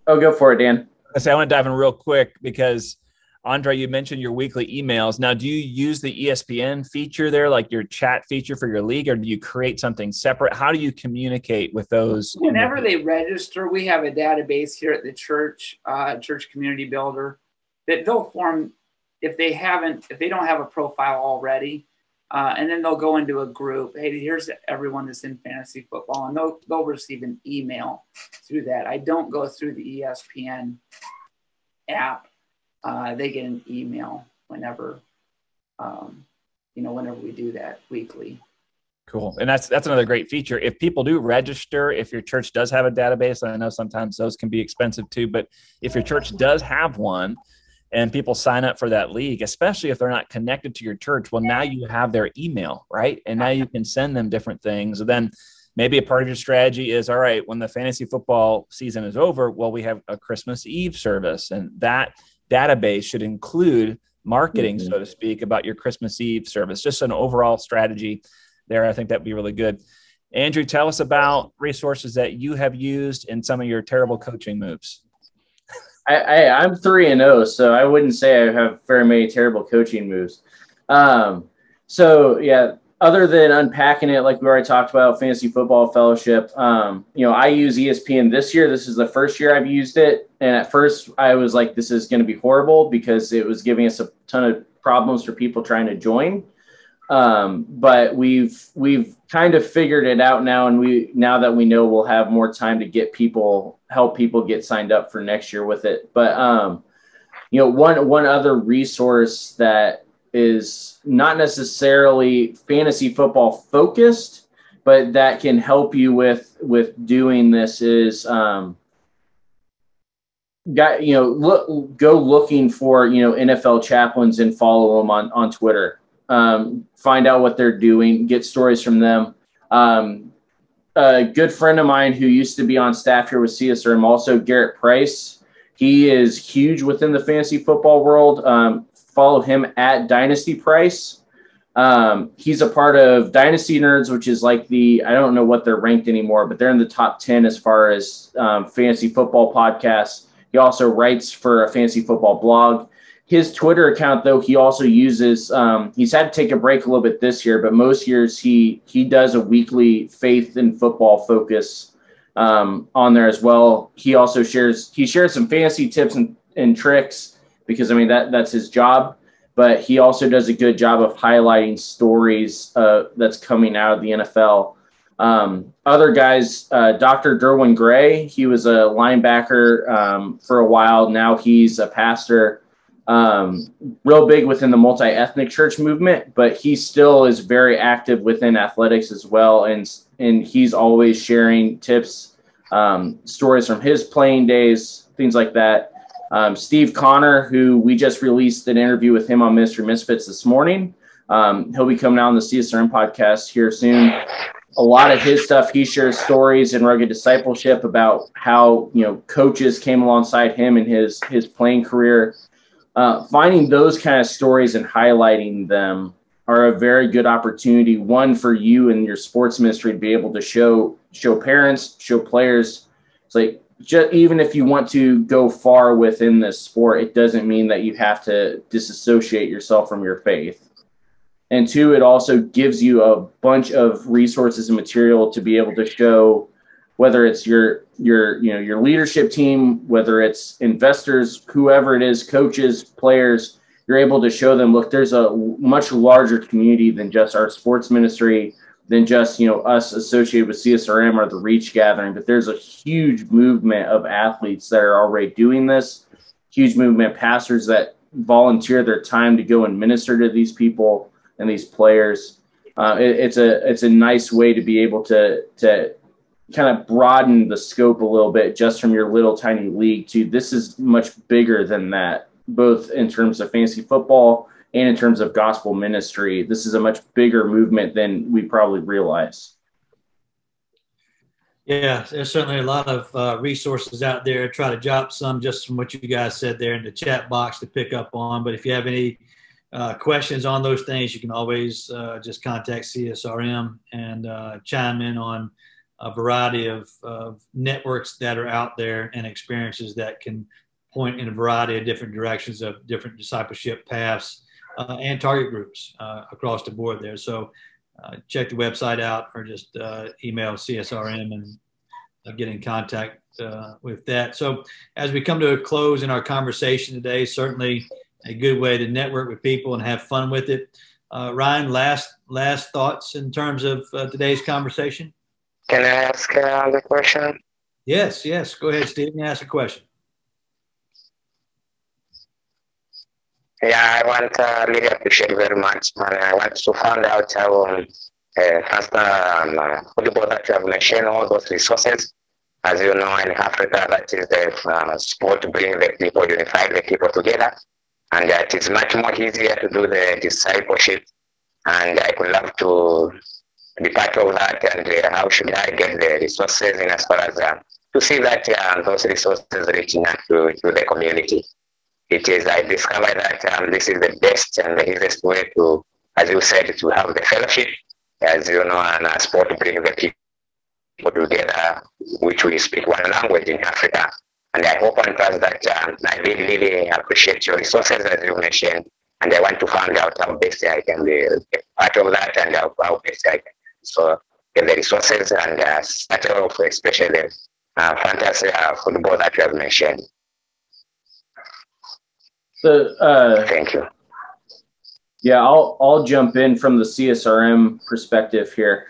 Oh, go for it, Dan. I want to dive in real quick because, Andre, you mentioned your weekly emails. Now, do you use the ESPN feature there, like your chat feature for your league, or do you create something separate? How do you communicate with those? Whenever they register, we have a database here at the church, Church Community Builder, that they'll form if they don't have a profile already, and then they'll go into a group. Hey, here's everyone that's in fantasy football, and they'll receive an email through that. I don't go through the ESPN app. They get an email whenever, whenever we do that weekly. Cool. And that's another great feature. If people do register, if your church does have a database, I know sometimes those can be expensive too, but if your church does have one, and people sign up for that league, especially if they're not connected to your church, well, now you have their email, right? And now you can send them different things. And then maybe a part of your strategy is, all right, when the fantasy football season is over, well, we have a Christmas Eve service. And that database should include marketing, so to speak, about your Christmas Eve service. Just an overall strategy there. I think that'd be really good. Andrew, tell us about resources that you have used in some of your terrible coaching moves. I'm 3-0, so I wouldn't say I have very many terrible coaching moves. Other than Unpacking It, like we already talked about, Fantasy Football Fellowship, I use ESPN this year. This is the first year I've used it. And at first I was like, this is going to be horrible because it was giving us a ton of problems for people trying to join. But we've kind of figured it out now, and now that we know we'll have more time to help people get signed up for next year with it. But one other resource that is not necessarily fantasy football focused, but that can help you with doing this is go looking for NFL chaplains and follow them on Twitter. Find out what they're doing, get stories from them. A good friend of mine who used to be on staff here with CSRM, also Garrett Price, he is huge within the fantasy football world. Follow him at Dynasty Price. He's a part of Dynasty Nerds, which is like I don't know what they're ranked anymore, but they're in the top 10 as far as fantasy football podcasts. He also writes for a fantasy football blog. His Twitter account, though, he also uses, he's had to take a break a little bit this year, but most years he does a weekly faith and football focus on there as well. He also shares some fantasy tips and tricks because, that's his job. But he also does a good job of highlighting stories that's coming out of the NFL. Other guys, Dr. Derwin Gray, he was a linebacker for a while. Now he's a pastor. Real big within the multi-ethnic church movement, but he still is very active within athletics as well. And he's always sharing tips, stories from his playing days, things like that. Steve Connor, who we just released an interview with him on Ministry Misfits this morning. He'll be coming out on the CSRM podcast here soon. A lot of his stuff, he shares stories in rugged discipleship about how, coaches came alongside him in his playing career. Finding those kind of stories and highlighting them are a very good opportunity, one, for you and your sports ministry to be able to show parents, show players. It's like, even if you want to go far within this sport, it doesn't mean that you have to disassociate yourself from your faith. And two, it also gives you a bunch of resources and material to be able to show whether it's your leadership team, whether it's investors, whoever it is, coaches, players, you're able to show them, look, there's a much larger community than just our sports ministry, than just, us associated with CSRM or the Reach Gathering. But there's a huge movement of athletes that are already doing this, huge movement of pastors that volunteer their time to go and minister to these people and these players. It's a nice way to be able to kind of broaden the scope a little bit, just from your little tiny league to this is much bigger than that. Both in terms of fantasy football and in terms of gospel ministry, this is a much bigger movement than we probably realize. Yeah, there's certainly a lot of resources out there. Try to drop some just from what you guys said there in the chat box to pick up on. But if you have any questions on those things, you can always just contact CSRM and chime in on a variety of networks that are out there and experiences that can point in a variety of different directions of different discipleship paths and target groups across the board there. So check the website out or just email CSRM and get in contact with that. So as we come to a close in our conversation today, certainly a good way to network with people and have fun with it. Ryan, last thoughts in terms of today's conversation? Can I ask another question? Yes. Go ahead, Stephen, ask a question. Yeah, I want to really appreciate very much, man. I want to find out how football that you have mentioned, all those resources. As you know, in Africa, that is the sport to bring the people, unify the people together. And that is much more easier to do the discipleship. And I would love to be part of that. And how should I get the resources in as far as to see that those resources reaching out to the community? It is, I discovered that this is the best and the easiest way to, as you said, to have the fellowship, as you know, and a sport to bring the people together, which we speak one language in Africa. And I hope and trust that I really, really appreciate your resources, as you mentioned, and I want to find out how best I can be part of that and how best I can. So get the resources and start off, especially the fantasy football that you have mentioned. So, thank you. Yeah, I'll jump in from the CSRM perspective here.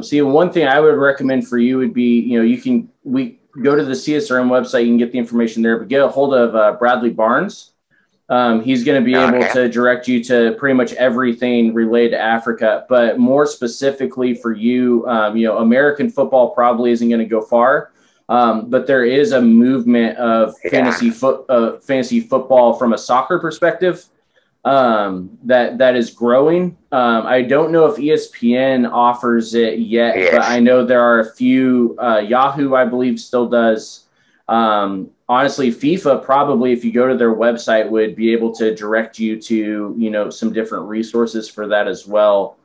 See, one thing I would recommend for you would be, we go to the CSRM website, you can get the information there, but get a hold of Bradley Barnes. He's going to be able to direct you to pretty much everything related to Africa, but more specifically for you, American football probably isn't going to go far. But there is a movement of fantasy football from a soccer perspective that is growing. I don't know if ESPN offers it yet, but I know there are a few. Yahoo, I believe, still does. Honestly, FIFA probably, if you go to their website, would be able to direct you to some different resources for that as well.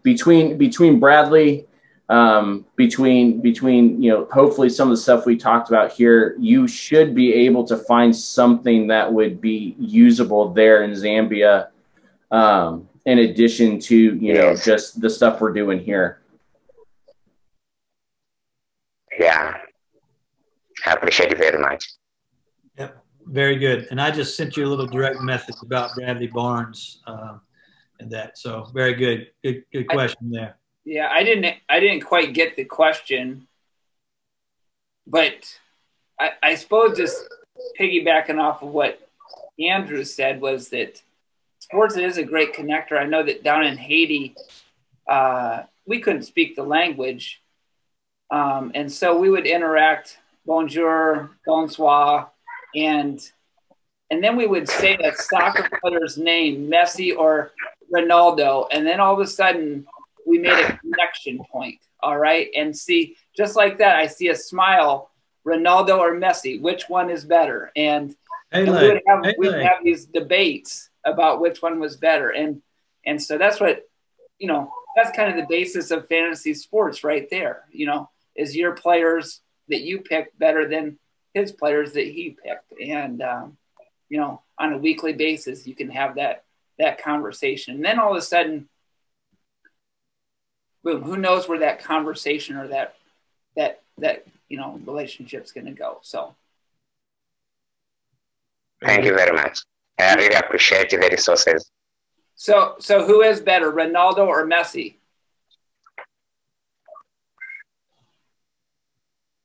Between Bradley. Hopefully some of the stuff we talked about here, you should be able to find something that would be usable there in Zambia, in addition to, know, just the stuff we're doing here. Yeah. I appreciate it very much. Yep. Very good. And I just sent you a little direct message about Bradley Barnes, and that. So very good. Good question there. Yeah, I didn't quite get the question, but I suppose just piggybacking off of what Andrew said was that sports is a great connector. I know that down in Haiti, we couldn't speak the language, and so we would interact, bonjour, bonsoir, and then we would say a soccer player's name, Messi or Ronaldo, and then all of a sudden we made a connection point, all right? And see, just like that, I see a smile, Ronaldo or Messi, which one is better? And we would have these debates about which one was better. And so that's what, that's kind of the basis of fantasy sports right there, is your players that you picked better than his players that he picked. And, on a weekly basis, you can have that conversation. And then all of a sudden, boom, who knows where that conversation or that relationship's going to go. So thank you very much. I really appreciate the resources. So who is better, Ronaldo or Messi?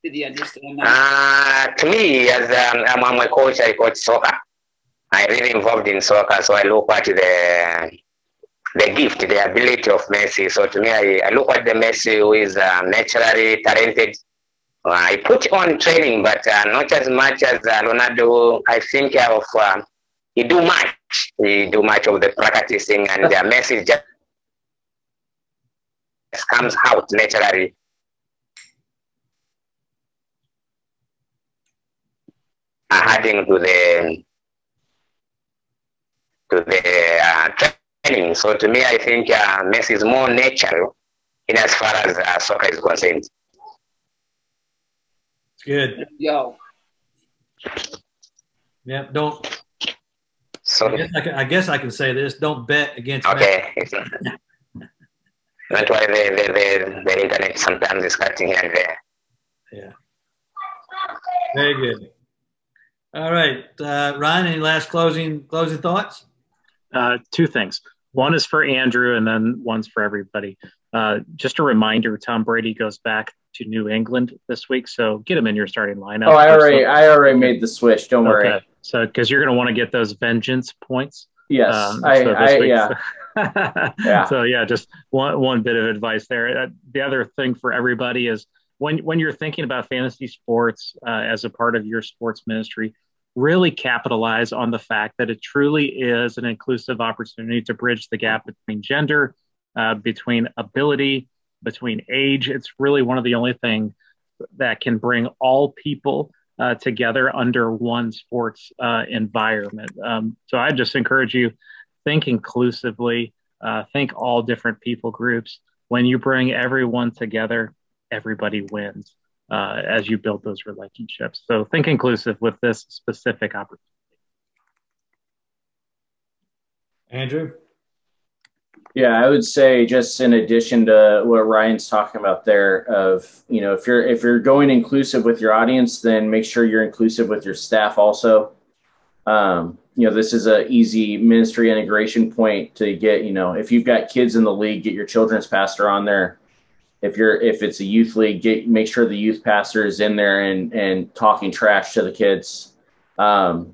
Did you understand that? To me, as I'm a coach, I coach soccer. I'm really involved in soccer, so I look at the gift, the ability of Messi. So to me, I look at the Messi who is naturally talented. I put on training, but not as much as Ronaldo. I think of he do much. He do much of the practicing, and the Messi just comes out naturally. Adding to the training. So to me, I think Messi is more natural in as far as soccer is concerned. It's good. Yo. Yeah, don't. So I guess I can say this. Don't bet against. Okay. That's why the internet sometimes is cutting here and there. Yeah. Very good. All right, Ryan, any last closing thoughts? Two things. One is for Andrew, and then one's for everybody. Just a reminder: Tom Brady goes back to New England this week, so get him in your starting lineup. Oh, I already made the switch. Don't worry. So, because you're going to want to get those vengeance points. Yes, yeah. Yeah. So yeah, just one bit of advice there. The other thing for everybody is when you're thinking about fantasy sports as a part of your sports ministry, really capitalize on the fact that it truly is an inclusive opportunity to bridge the gap between gender, between ability, between age. It's really one of the only things that can bring all people together under one sports environment. So I just encourage you, think inclusively, think all different people groups. When you bring everyone together, everybody wins as you build those relationships. So think inclusive with this specific opportunity. Andrew? Yeah, I would say just in addition to what Ryan's talking about there of, if you're going inclusive with your audience, then make sure you're inclusive with your staff also. This is an easy ministry integration point to get, if you've got kids in the league, get your children's pastor on there. If it's a youth league, make sure the youth pastor is in there and talking trash to the kids. And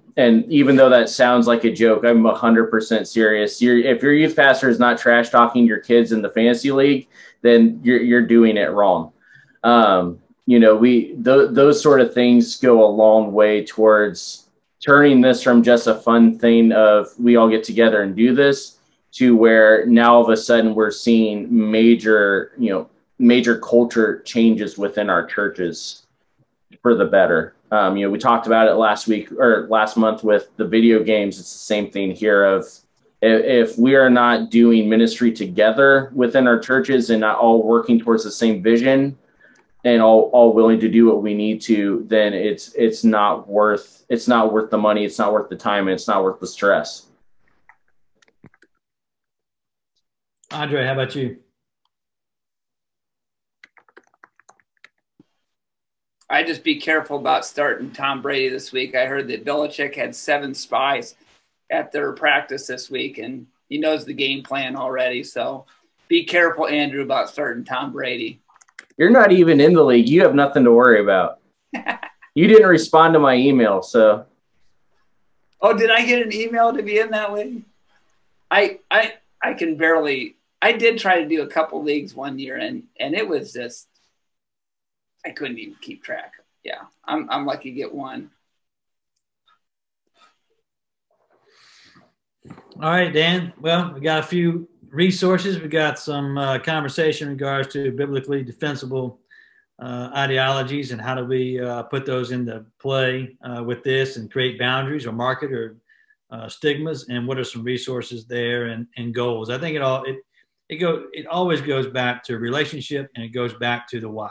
even though that sounds like a joke, I'm 100% serious. If your youth pastor is not trash talking your kids in the fantasy league, then you're doing it wrong. Those sort of things go a long way towards turning this from just a fun thing of we all get together and do this to where now all of a sudden we're seeing major culture changes within our churches for the better. We talked about it last month with the video games. It's the same thing here of if we are not doing ministry together within our churches and not all working towards the same vision and all willing to do what we need to, then it's not worth the money. It's not worth the time, and it's not worth the stress. Andre, how about you? I just be careful about starting Tom Brady this week. I heard that Belichick had 7 spies at their practice this week, and he knows the game plan already. So be careful, Andrew, about starting Tom Brady. You're not even in the league. You have nothing to worry about. You didn't respond to my email, so. Oh, did I get an email to be in that league? I can barely – I did try to do a couple leagues one year, and it was just – I couldn't even keep track. Yeah, I'm lucky to get one. All right, Dan. Well, we got a few resources. We got some conversation in regards to biblically defensible ideologies and how do we put those into play with this and create boundaries or market or stigmas, and what are some resources there and goals. I think it always goes back to relationship, and it goes back to the why.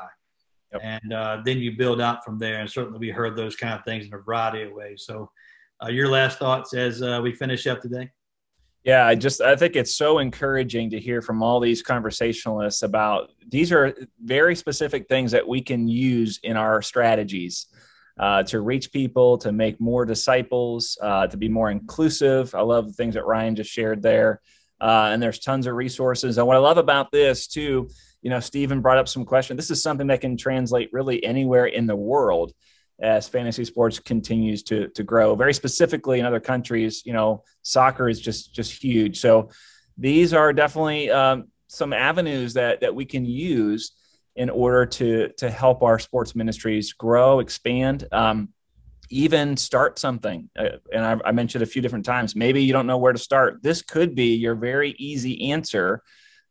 Yep. And then you build out from there. And certainly we heard those kind of things in a variety of ways. So your last thoughts as we finish up today? Yeah, I think it's so encouraging to hear from all these conversationalists about these are very specific things that we can use in our strategies to reach people, to make more disciples, to be more inclusive. I love the things that Ryan just shared there. And there's tons of resources. And what I love about this too, you know, Stephen brought up some questions. This is something that can translate really anywhere in the world as fantasy sports continues to grow. Very specifically in other countries, you know, soccer is just huge. So these are definitely some avenues that we can use in order to help our sports ministries grow, expand, even start something. And I mentioned a few different times, maybe you don't know where to start. This could be your very easy answer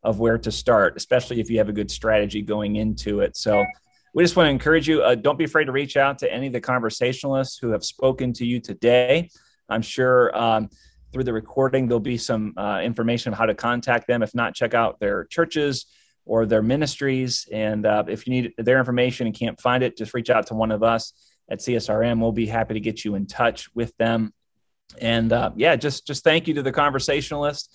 of where to start, especially if you have a good strategy going into it. So we just want to encourage you, don't be afraid to reach out to any of the conversationalists who have spoken to you today. I'm sure through the recording, there'll be some information on how to contact them. If not, check out their churches or their ministries. And if you need their information and can't find it, just reach out to one of us at CSRM. We'll be happy to get you in touch with them. And just thank you to the conversationalists.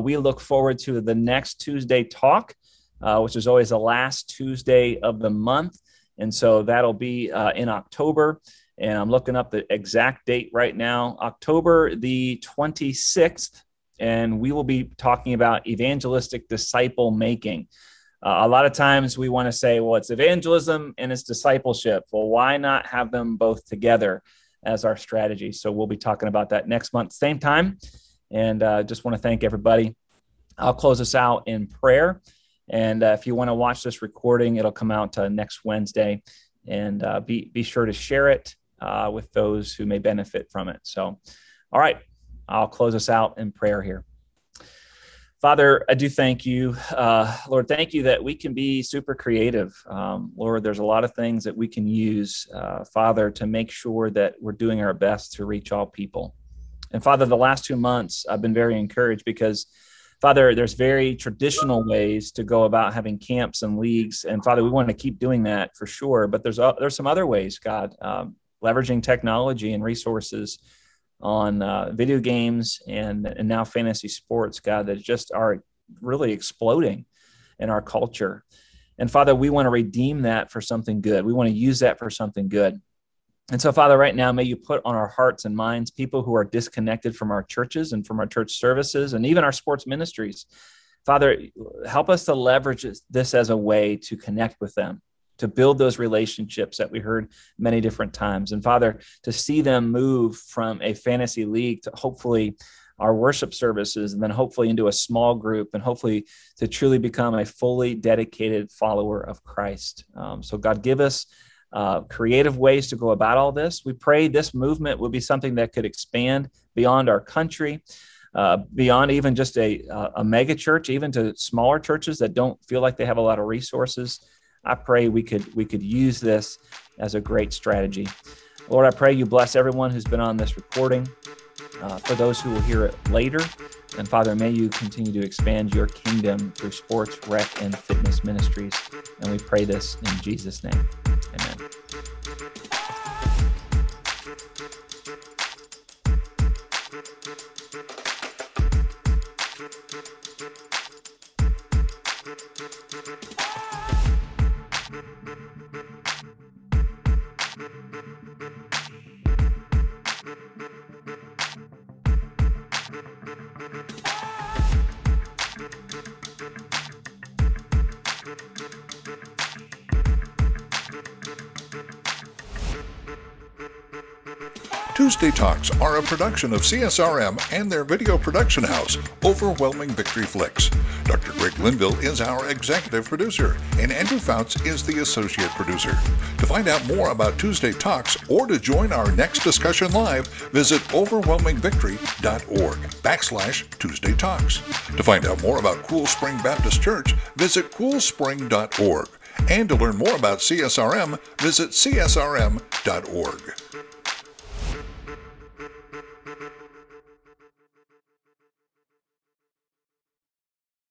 We look forward to the next Tuesday talk, which is always the last Tuesday of the month. And so that'll be in October. And I'm looking up the exact date right now, October the 26th. And we will be talking about evangelistic disciple making. A lot of times we want to say, well, it's evangelism and it's discipleship. Well, why not have them both together as our strategy? So we'll be talking about that next month, same time. And just want to thank everybody. I'll close us out in prayer. And if you want to watch this recording, it'll come out next Wednesday. And be sure to share it with those who may benefit from it. So, all right, I'll close us out in prayer here. Father, I do thank you. Lord, thank you that we can be super creative. Lord, there's a lot of things that we can use, Father, to make sure that we're doing our best to reach all people. And Father, the last 2 months, I've been very encouraged because, Father, there's very traditional ways to go about having camps and leagues. And Father, we want to keep doing that for sure. But there's some other ways, God, leveraging technology and resources on video games and now fantasy sports, God, that just are really exploding in our culture. And Father, we want to redeem that for something good. We want to use that for something good. And so, Father, right now, may you put on our hearts and minds people who are disconnected from our churches and from our church services and even our sports ministries. Father, help us to leverage this as a way to connect with them, to build those relationships that we heard many different times. And, Father, to see them move from a fantasy league to hopefully our worship services and then hopefully into a small group and hopefully to truly become a fully dedicated follower of Christ. So, God, give us creative ways to go about all this. We pray this movement will be something that could expand beyond our country, beyond even just a mega church, even to smaller churches that don't feel like they have a lot of resources. I pray we could use this as a great strategy. Lord, I pray you bless everyone who's been on this recording, for those who will hear it later. And Father, may you continue to expand your kingdom through sports, rec, and fitness ministries. And we pray this in Jesus' name. Amen. Tuesday Talks are a production of CSRM and their video production house, Overwhelming Victory Flicks. Dr. Greg Linville is our executive producer, and Andrew Fouts is the associate producer. To find out more about Tuesday Talks or to join our next discussion live, visit overwhelmingvictory.org/Tuesday Talks. To find out more about Cool Spring Baptist Church, visit coolspring.org. And to learn more about CSRM, visit csrm.org.